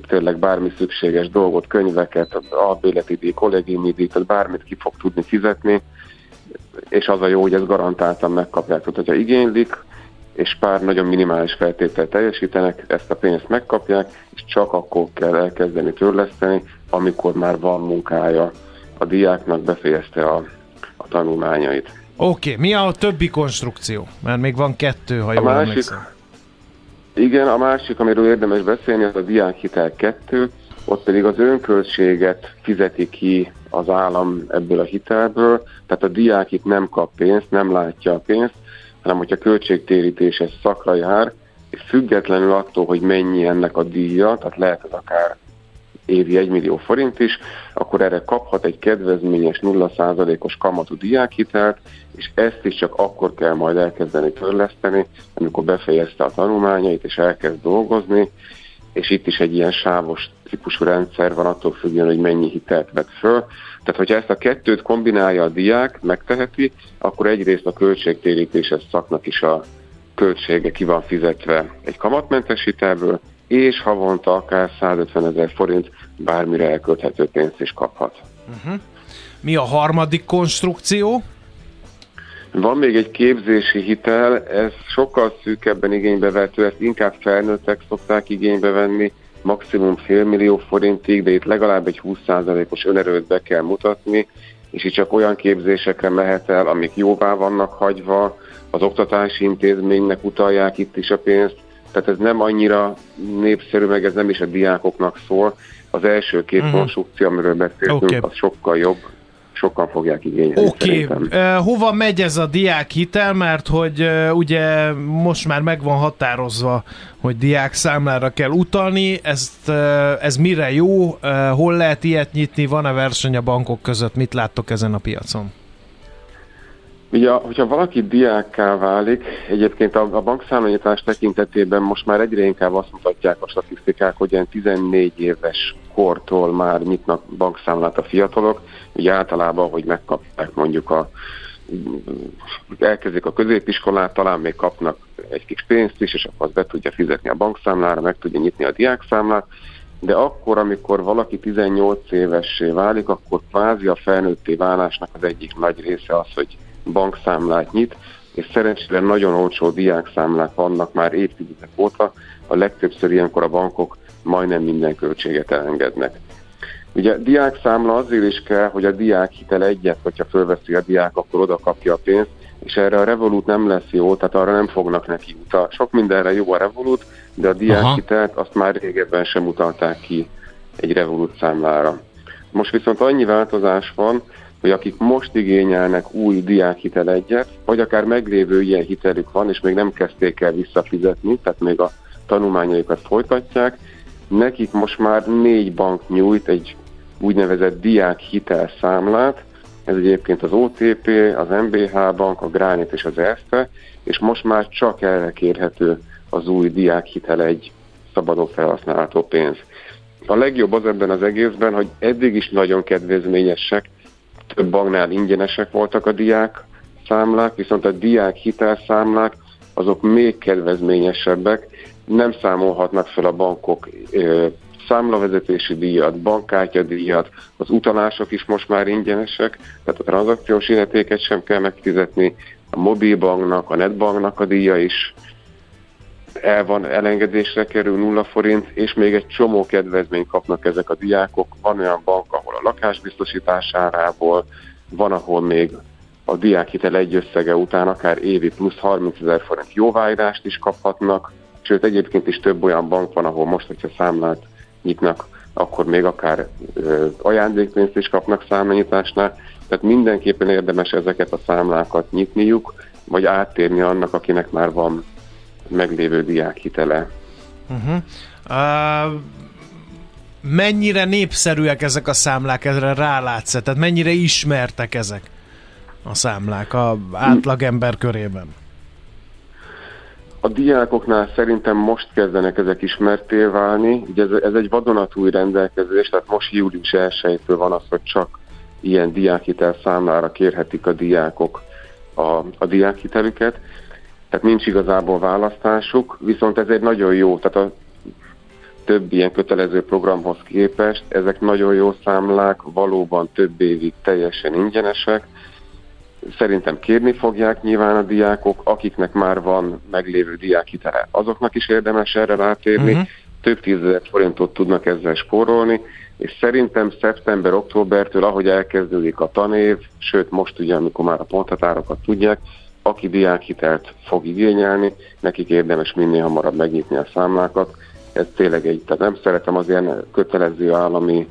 tényleg bármi szükséges dolgot, könyveket, albéleti díj, kollégiumi díj, tehát bármit ki fog tudni fizetni, és az a jó, hogy ezt garantáltan megkapják. Tehát, hogyha igénylik, és pár nagyon minimális feltételt teljesítenek, ezt a pénzt megkapják, és csak akkor kell elkezdeni törleszteni, amikor már van munkája. A diáknak befejezte a, a tanulmányait. Oké, okay. Mi a többi konstrukció? Mert még van kettő, ha jól emlékszem. Igen, a másik, amiről érdemes beszélni, az a diákhitel kettő, ott pedig az önköltséget fizeti ki az állam ebből a hitelből, tehát a diák itt nem kap pénzt, nem látja a pénzt, hanem hogyha költségtérítéses szakra jár, és függetlenül attól, hogy mennyi ennek a díja, tehát lehet ez akár évi egy millió forint is, akkor erre kaphat egy kedvezményes nulla százalékos kamatú diákhitelt, és ezt is csak akkor kell majd elkezdeni törleszteni, amikor befejezte a tanulmányait, és elkezd dolgozni, és itt is egy ilyen sávos típusú rendszer van, attól függően, hogy mennyi hitelt vett föl. Tehát, hogyha ezt a kettőt kombinálja a diák, megteheti, akkor egyrészt a költségtérítéses szaknak is a költsége ki van fizetve egy kamatmentes hitelből, és havonta akár százötven ezer forint bármire elkölthető pénzt is kaphat. Uh-huh. Mi a harmadik konstrukció? Van még egy képzési hitel, ez sokkal szűkebben igénybe vehető, ezt inkább felnőttek szokták igénybe venni, maximum fél millió forintig, de itt legalább egy húsz százalékos önerőt be kell mutatni, és itt csak olyan képzésekre mehet el, amik jóvá vannak hagyva, az oktatási intézménynek utalják itt is a pénzt, tehát ez nem annyira népszerű, meg ez nem is a diákoknak szól. Az első két uh-huh. konstrukció, amiről beszéltünk, okay. az sokkal jobb. Sokan fogják igényelni. Oké, okay. uh, hova megy ez a diákhitel, mert hogy uh, ugye most már meg van határozva, hogy diákszámlára kell utalni, ezt, uh, ez mire jó, uh, hol lehet ilyet nyitni, van-e verseny a bankok között, mit láttok ezen a piacon? Ugye, hogyha valaki diákká válik, egyébként a, a bankszámlanyítás tekintetében most már egyre inkább azt mutatják a statisztikák, hogy ilyen tizennégy éves kortól már nyitnak bankszámlát a fiatalok, ugye általában, hogy megkapták mondjuk a elkezdik a középiskolát, talán még kapnak egy kis pénzt is, és akkor azt be tudja fizetni a bankszámlára, meg tudja nyitni a diákszámlát, de akkor, amikor valaki tizennyolc évessé válik, akkor kvázi a felnőtté válásnak az egyik nagy része az, hogy bankszámlát nyit, és szerencsére nagyon olcsó diákszámlák vannak már évtizedek óta, a legtöbbször ilyenkor a bankok majdnem minden költséget elengednek. Ugye a diákszámla azért is kell, hogy a diák hitel egyet, hogyha fölveszi a diák, akkor oda kapja a pénzt, és erre a Revolut nem lesz jó, tehát arra nem fognak neki utalni. Sok mindenre jó a Revolut, de a diák Aha. hitelt azt már régebben sem utalták ki egy Revolut számlára. Most viszont annyi változás van, hogy akik most igényelnek új diákhitel egyet, vagy akár meglévő ilyen hitelük van, és még nem kezdték el visszafizetni, tehát még a tanulmányaikat folytatják, nekik most már négy bank nyújt egy úgynevezett diákhitel számlát, ez egyébként az o té pé, az em bé há bank, a Gránit és az Erste, és most már csak erre kérhető az új diákhitel egy szabadon felhasználható pénz. A legjobb az ebben az egészben, hogy eddig is nagyon kedvezményesek, több banknál ingyenesek voltak a diák számlák, viszont a diák hitelszámlák azok még kedvezményesebbek, nem számolhatnak fel a bankok ö, számlavezetési díjat, bankkártyadíjat, az utalások is most már ingyenesek, tehát a tranzakciós illetéket sem kell megfizetni, a mobilbanknak, a netbanknak a díja is el van, elengedésre kerül nulla forint, és még egy csomó kedvezményt kapnak ezek a diákok. Van olyan bank, ahol a lakásbiztosítás árából, van, ahol még a diákhitel egy összege után akár évi plusz harmincezer forint jóváírást is kaphatnak, sőt egyébként is több olyan bank van, ahol most, hogyha számlát nyitnak, akkor még akár ö, ajándékpénzt is kapnak számlanyitásnál, tehát mindenképpen érdemes ezeket a számlákat nyitniuk, vagy áttérni annak, akinek már van meglévő diákhitele. Uh-huh. Uh, mennyire népszerűek ezek a számlák, ezre rálátsz-e? Tehát mennyire ismertek ezek a számlák az átlagember körében? A diákoknál szerintem most kezdenek ezek ismertté válni. Ugye ez, ez egy vadonatúj rendelkezés, tehát most július elsejétől van az, hogy csak ilyen diákhitel számlára kérhetik a diákok a, a diákhitelüket. Tehát nincs igazából választásuk, viszont ez egy nagyon jó, tehát a több ilyen kötelező programhoz képest ezek nagyon jó számlák, valóban több évig teljesen ingyenesek. Szerintem kérni fogják nyilván a diákok, akiknek már van meglévő diákhitele, azoknak is érdemes erre rátérni, uh-huh. több tízezer forintot tudnak ezzel spórolni, és szerintem szeptember-októbertől, ahogy elkezdődik a tanév, sőt most ugye, amikor már a ponthatárokat tudják, aki diákhitelt fog igényelni, nekik érdemes minél hamarabb megnyitni a számlákat. Ez tényleg egy, tehát nem szeretem az ilyen kötelező állami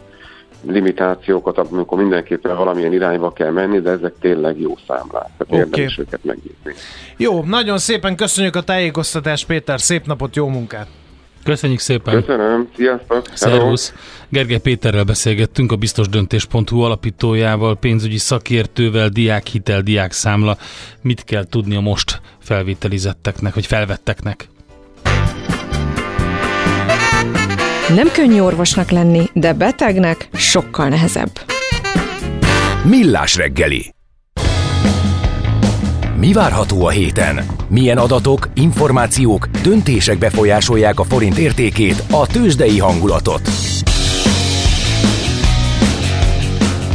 limitációkat, amikor mindenképpen valamilyen irányba kell menni, de ezek tényleg jó számlák, tehát okay. érdemes őket megnyitni. Jó, nagyon szépen köszönjük a tájékoztatást, Péter, szép napot, jó munkát! Köszönjük szépen! Köszönöm, sziasztok! Szervusz! Gergely Péterrel beszélgettünk, a biztos döntés pont hu alapítójával, pénzügyi szakértővel, diákhitel, diákszámla. Mit kell tudni a most felvételizetteknek, vagy felvetteknek? Nem könnyű orvosnak lenni, de betegnek sokkal nehezebb. Millás reggeli. Mi várható a héten? Milyen adatok, információk, döntések befolyásolják a forint értékét, a tőzsdei hangulatot?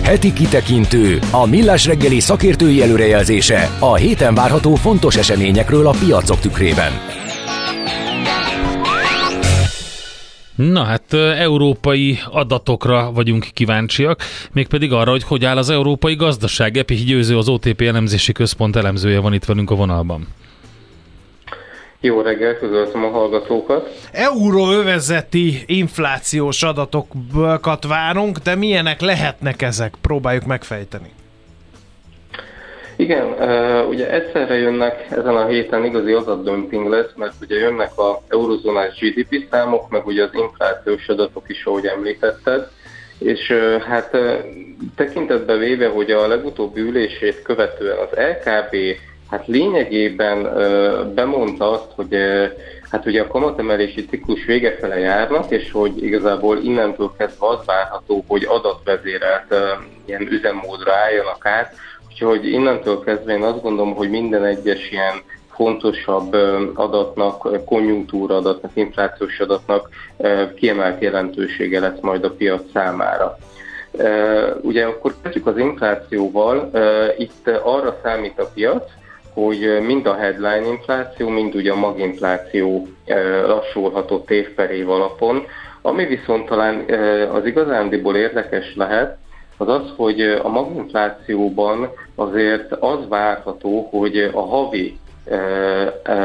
Heti kitekintő, a Millás reggeli szakértői előrejelzése a héten várható fontos eseményekről a piacok tükrében. Na hát, európai adatokra vagyunk kíváncsiak, mégpedig arra, hogy hogy áll az európai gazdaság. Epi Győző, az o té pé Elemzési Központ elemzője van itt velünk a vonalban. Jó reggel, közöltöm a hallgatókat. Euróövezeti inflációs adatokat várunk, de milyenek lehetnek ezek? Próbáljuk megfejteni. Igen, ugye egyszerre jönnek, ezen a héten igazi adatdömping lesz, mert ugye jönnek a eurozónás gé dé pé számok, meg ugye az inflációs adatok is, ahogy említetted, és hát tekintetbe véve, hogy a legutóbbi ülését követően az el ká bé hát lényegében bemondta azt, hogy hát ugye a kamatemelési ciklus vége fele járnak, és hogy igazából innentől kezdve az várható, hogy adatvezérelt ilyen üzemmódra álljanak át, Úgyhogy innentől kezdve én azt gondolom, hogy minden egyes ilyen fontosabb adatnak, konjunktúra adatnak, inflációs adatnak kiemelt jelentősége lesz majd a piac számára. Ugye akkor kezdjük az inflációval, itt arra számít a piac, hogy mind a headline infláció, mind ugye a maginfláció lassulhatott év per év alapon. Ami viszont talán az igazándiból érdekes lehet, az az, hogy a maginflációban azért az várható, hogy a havi,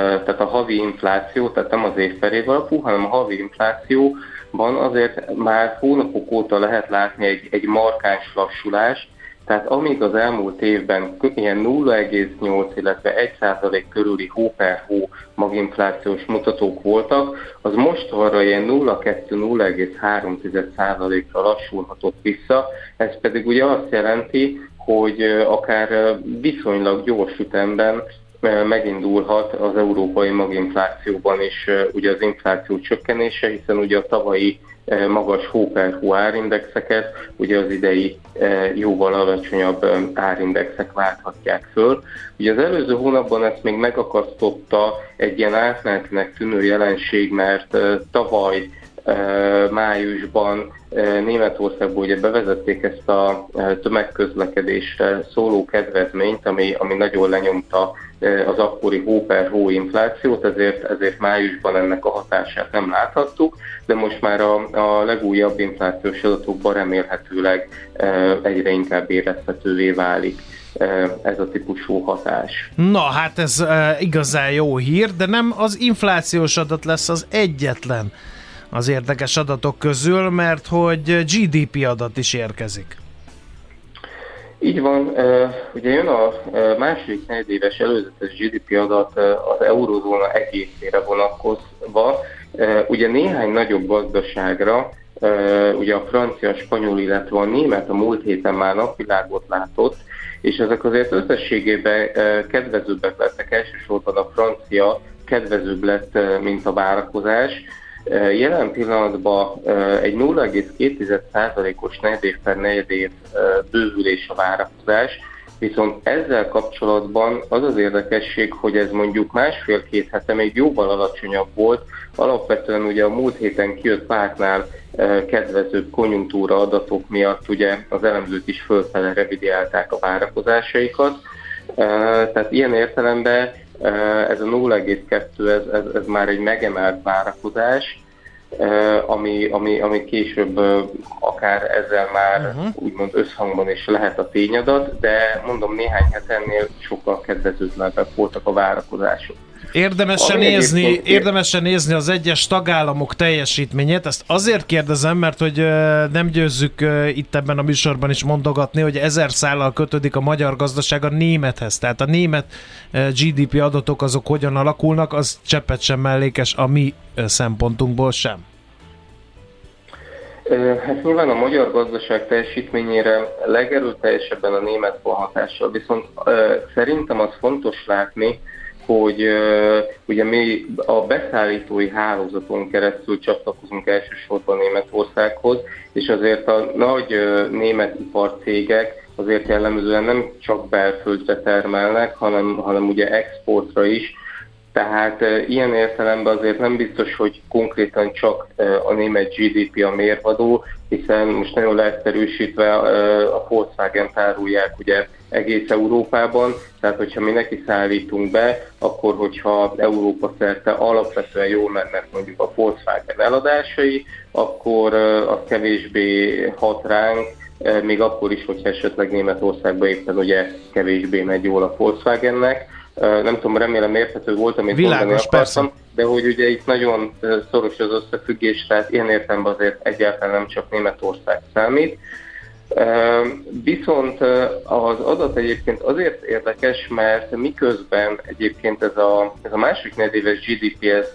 tehát a havi infláció, tehát nem az év per év alapú, hanem a havi inflációban azért már hónapok óta lehet látni egy, egy markáns lassulást. Tehát amíg az elmúlt évben ilyen nulla egész nyolc, illetve egy százalék körüli hó per hó maginflációs mutatók voltak, az mostanra ilyen nulla egész kettő - nulla egész három százalékra lassulhatott vissza. Ez pedig ugye azt jelenti, hogy akár viszonylag gyors ütemben megindulhat az európai maginflációban is ugye az infláció csökkenése, hiszen ugye a tavalyi magas hó per hó árindexeket, ugye az idei jóval alacsonyabb árindexek válthatják föl. Ugye az előző hónapban ezt még megakasztotta egy ilyen átmenetnek tűnő jelenség, mert tavaly májusban Németországban ugye bevezették ezt a tömegközlekedésre szóló kedvezményt, ami, ami nagyon lenyomta az akkori hó per hó inflációt, ezért, ezért májusban ennek a hatását nem láthattuk, de most már a, a legújabb inflációs adatokban remélhetőleg egyre inkább érezhetővé válik ez a típusú hatás. Na, hát ez igazán jó hír, de nem az inflációs adat lesz az egyetlen az érdekes adatok közül, mert hogy gé dé pé adat is érkezik. Így van, ugye jön a második negyedéves előzetes gé dé pé adat az eurozóna egészére vonatkozva. Ugye néhány nagyobb gazdaságra, ugye a francia, a spanyol, illetve a német a múlt héten már napvilágot látott, és ezek azért összességében kedvezőbbek lettek, elsősorban a francia kedvezőbb lett, mint a várakozás. Jelen pillanatban egy nulla egész két százalékos negyedév per negyedév bővülés a várakozás, viszont ezzel kapcsolatban az az érdekesség, hogy ez mondjuk másfél-két hete még jóval alacsonyabb volt, alapvetően ugye a múlt héten kijött pártnál kedvezőbb konjunktúra adatok miatt ugye az elemzők is fölfele revidiálták a várakozásaikat, tehát ilyen értelemben ez a nulla egész kettő, ez, ez, ez már egy megemelt várakozás, ami, ami, ami később akár ezzel már uh-huh. úgymond összhangban is lehet a tényadat, de mondom, néhány hetennél sokkal kedvezőtlenebbek voltak a várakozások. Érdemes-e nézni, érdemes-e nézni az egyes tagállamok teljesítményét? Ezt azért kérdezem, mert hogy nem győzzük itt ebben a műsorban is mondogatni, hogy ezer szállal kötődik a magyar gazdaság a némethez. Tehát a német gé dé pé adatok azok hogyan alakulnak, az cseppet sem mellékes a mi szempontunkból sem. Hát nyilván a magyar gazdaság teljesítményére legerőteljesebben a német van hatással, viszont szerintem az fontos látni, hogy uh, ugye mi a beszállítói hálózaton keresztül csatlakozunk elsősorban Németországhoz, és azért a nagy uh, német iparcégek azért jellemzően nem csak belföldre termelnek, hanem, hanem ugye exportra is, tehát uh, ilyen értelemben azért nem biztos, hogy konkrétan csak uh, a német gé dé pé a mérvadó, hiszen most nagyon leegyszerűsítve uh, a Volkswagen tárulják ugye egész Európában, tehát hogyha mi neki szállítunk be, akkor hogyha Európa szerte alapvetően jól mennek mondjuk a Volkswagen eladásai, akkor az kevésbé hat ránk, még akkor is, hogyha esetleg Németországban éppen ugye kevésbé megy jól a Volkswagennek. Nem tudom, remélem érthető volt, amit Világos, mondani akartam, persze. De hogy ugye itt nagyon szoros az összefüggés, tehát ilyen értelemben azért egyáltalán nem csak Németország számít. Viszont az adat egyébként azért érdekes, mert miközben egyébként ez a, ez a második negyedéves gé dé pé, ez,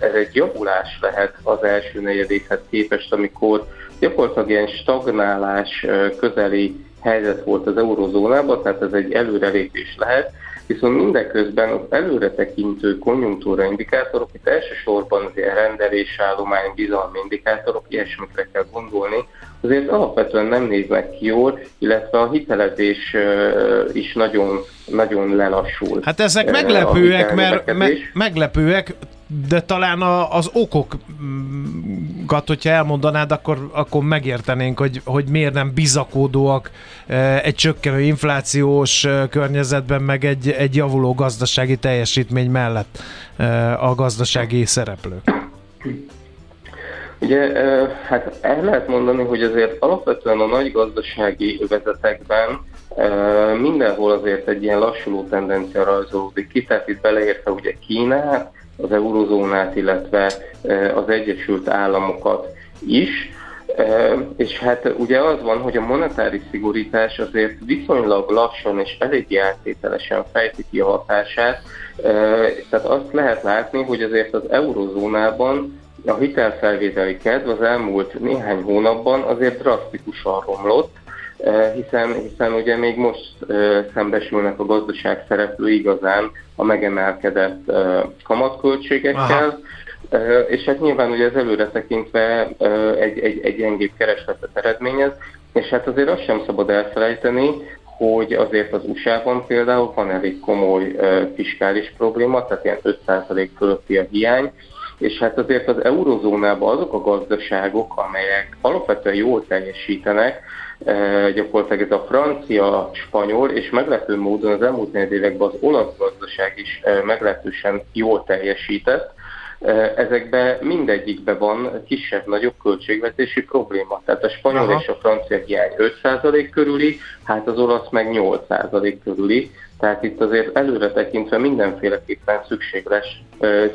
ez egy javulás lehet az első negyedévhez képest, amikor gyakorlatilag ilyen stagnálás közeli helyzet volt az eurozónában, tehát ez egy előrelépés lehet, Viszont mindeközben az előretekintő konjunktúra indikátorok, itt elsősorban az ilyen rendelésállomány, bizalmi indikátorok, ilyesmikre kell gondolni, azért alapvetően nem néznek ki jól, illetve a hitelezés is nagyon, nagyon lelassul. Hát ezek meglepőek, mert me- meglepőek, de talán a, az okokat, hogyha elmondanád, akkor, akkor megértenénk, hogy, hogy miért nem bizakodóak egy csökkenő inflációs környezetben, meg egy, egy javuló gazdasági teljesítmény mellett a gazdasági szereplők. Ugye, hát el lehet mondani, hogy azért alapvetően a nagy gazdasági övezetekben mindenhol azért egy ilyen lassuló tendencia rajzolódik ki, tehát itt beleértve ugye Kínát, az eurozónát, illetve az Egyesült Államokat is, és hát ugye az van, hogy a monetáris szigorítás azért viszonylag lassan és eléggé áttételesen fejti ki a hatását, tehát azt lehet látni, hogy azért az eurozónában a hitelfelvételi kedv az elmúlt néhány hónapban azért drasztikusan romlott, hiszen, hiszen ugye még most szembesülnek a gazdaság szereplői igazán a megemelkedett kamatköltségekkel, és hát nyilván ugye ez előre tekintve egy, egy, egy gyengébb keresletet eredményez, és hát azért azt sem szabad elfelejteni, hogy azért az u es á-ban például van elég komoly fiskális probléma, tehát ilyen öt százalék fölötti a hiány, és hát azért az eurozónában azok a gazdaságok, amelyek alapvetően jól teljesítenek, gyakorlatilag ez a francia, spanyol, és meglepő módon az elmúlt négy években az olasz gazdaság is meglehetősen jól teljesített. Ezekben mindegyikben van kisebb-nagyobb költségvetési probléma. Tehát a spanyol Aha. és a francia hiány öt százalék körüli, hát az olasz meg nyolc százalék körüli. Tehát itt azért előre tekintve mindenféleképpen szükség lesz,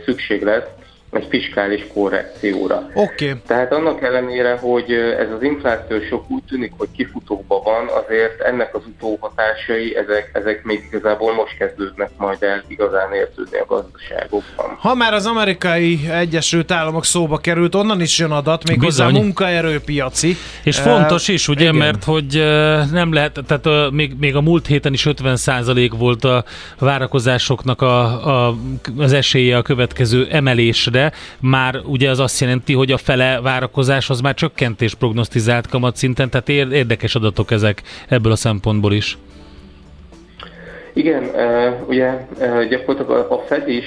szükség lesz egy fiskális korrekcióra. Okay. Tehát annak ellenére, hogy ez az inflációs sok úgy tűnik, hogy kifutóban van, azért ennek az utóhatásai, ezek, ezek még igazából most kezdődnek majd el igazán érződni a gazdaságokban. Ha már az amerikai Egyesült Államok szóba került, onnan is jön adat, méghozzá a munkaerőpiaci. És fontos is, ugye, igen. mert hogy nem lehet, tehát még, még a múlt héten is ötven százalék volt a várakozásoknak a, a, az esélye a következő emelésre. Már ugye az azt jelenti, hogy a fele várakozás az már csökkentés prognosztizált kamatszinten, tehát érdekes adatok ezek ebből a szempontból is. Igen, ugye gyakorlatilag a Fed is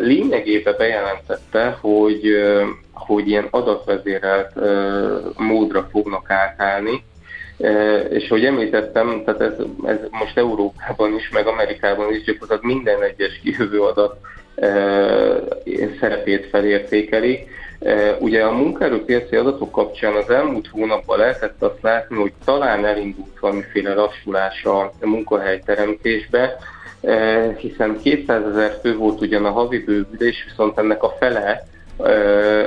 lényegében bejelentette, hogy, hogy ilyen adatvezérelt módra fognak átállni, és hogy említettem, tehát ez, ez most Európában is, meg Amerikában is gyakorlatilag minden egyes kijövő adat szerepét felértékelik. Ugye a munkaerőpiaci adatok kapcsán az elmúlt hónapban lehetett azt látni, hogy talán elindult valamiféle lassulás a munkahelyteremtésbe, hiszen kétszázezer fő volt ugyan a havi bővülés, viszont ennek a fele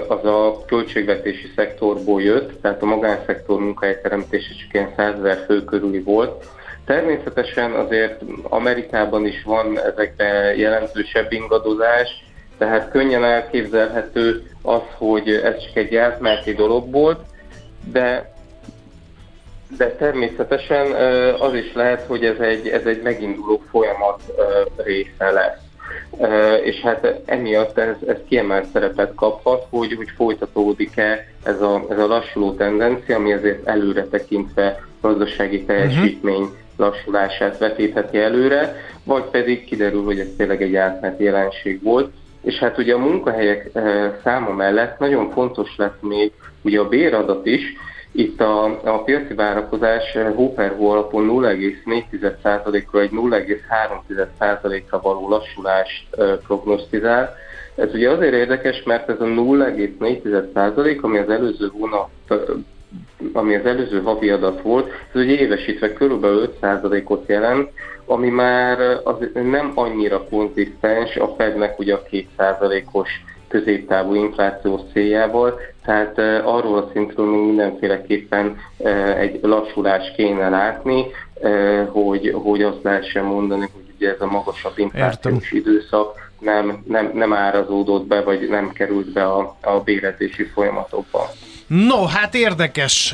az a költségvetési szektorból jött, tehát a magánszektor munkahelyteremtése csak ilyen százezer fő körüli volt. Természetesen azért Amerikában is van ezekben jelentősebb ingadozás, tehát könnyen elképzelhető az, hogy ez csak egy átmeneti dolog volt, de, de természetesen az is lehet, hogy ez egy, ez egy meginduló folyamat része lesz. És hát emiatt ez, ez kiemelt szerepet kaphat, hogy, hogy folytatódik-e ez a, ez a lassuló tendencia, ami azért előre tekintve gazdasági teljesítmény uh-huh. lassulását vetítheti előre, vagy pedig kiderül, hogy ez tényleg egy átmeneti jelenség volt. És hát ugye a munkahelyek száma mellett nagyon fontos lesz még ugye a béradat is. Itt a, a piaci várakozás hó per hó alapon nulla egész négy tized százalékra egy nulla egész három tized százalékra való lassulást prognosztizál. Ez ugye azért érdekes, mert ez a nulla egész négy tized százalék, ami az előző hónap ami az előző havi adat volt, ez ugye évesítve körülbelül öt százalékot jelent, ami már az nem annyira konzisztens a Fednek ugye a két százalékos középtávú inflációs céljával, tehát arról a szintről mindenféleképpen egy lassulást kéne látni, hogy, hogy azt lehessen mondani, hogy ugye ez a magasabb inflációs időszak nem, nem, nem árazódott be, vagy nem került be a, a bérezési folyamatokba. No, hát érdekes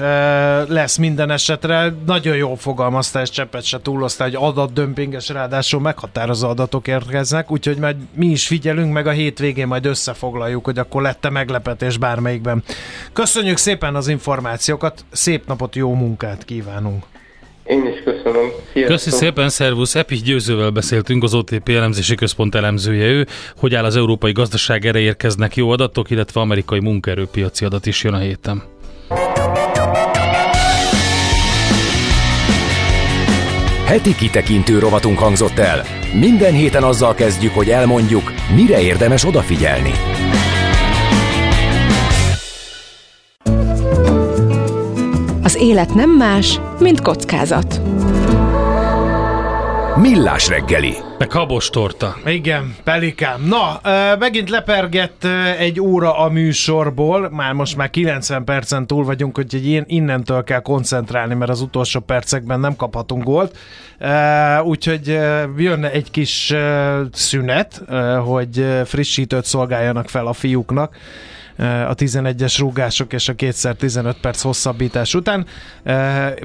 lesz minden esetre. Nagyon jól fogalmazta, és cseppet se túlozta, hogy adatdömpinges, ráadásul meghatározó adatok érkeznek, úgyhogy majd mi is figyelünk, meg a hétvégén majd összefoglaljuk, hogy akkor lett-e meglepetés bármelyikben. Köszönjük szépen az információkat, szép napot, jó munkát kívánunk! Én is köszönöm. Sziasztok. Köszi szépen, szervusz. Epich Győzővel beszéltünk, az o té pé Elemzési Központ elemzője ő. Hogy áll az európai gazdaság, erre érkeznek jó adatok, illetve amerikai munkaerőpiaci adat is jön a héten. Heti kitekintő rovatunk hangzott el. Minden héten azzal kezdjük, hogy elmondjuk, mire érdemes odafigyelni. Az élet nem más, mint kockázat. Millás reggeli. Meg habos torta. Igen, pelikám. Na, megint lepergett egy óra a műsorból, már most már kilencven percen túl vagyunk, úgyhogy innentől kell koncentrálni, mert az utolsó percekben nem kaphatunk gólt. Úgyhogy jönne egy kis szünet, hogy frissítőt szolgáljanak fel a fiúknak a tizenegyes rúgások és a kétszer tizenöt perc hosszabbítás után,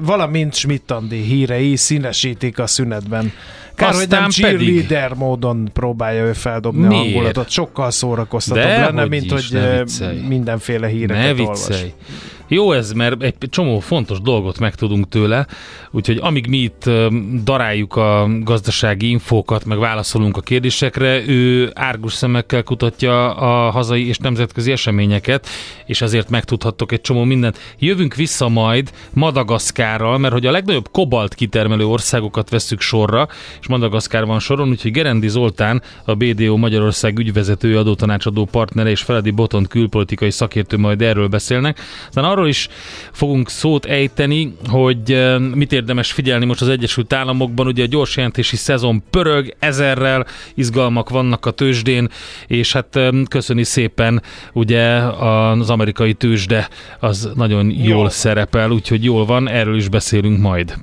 valamint Schmidt-Andi hírei színesítik a szünetben. Kár, aztán hogy nem cheerleader pedig... módon próbálja ő feldobni. Miért? A hangulatot. Sokkal szórakoztatóbb lenne, hogy mint is, hogy mindenféle híreket olvas. Jó ez, mert egy csomó fontos dolgot megtudunk tőle, úgyhogy amíg mi itt daráljuk a gazdasági infókat, meg válaszolunk a kérdésekre, ő árgus szemekkel kutatja a hazai és nemzetközi eseményeket, és azért megtudhattok egy csomó mindent. Jövünk vissza majd Madagaszkárral, mert hogy a legnagyobb kobalt kitermelő országokat vesszük sorra, és Madagaszkár van soron, úgyhogy Gerendi Zoltán, a bé dé o Magyarország ügyvezetője, adótanácsadó partnere, és Feledi Botond külpolitikai szakértő majd erről beszélnek. Aztán arról is fogunk szót ejteni, hogy mit érdemes figyelni most az Egyesült Államokban. Ugye a gyors jelentési szezon pörög, ezerrel izgalmak vannak a tőzsdén, és hát köszöni szépen, ugye az amerikai tőzsde az nagyon jól, jól szerepel, úgyhogy jól van, erről is beszélünk majd.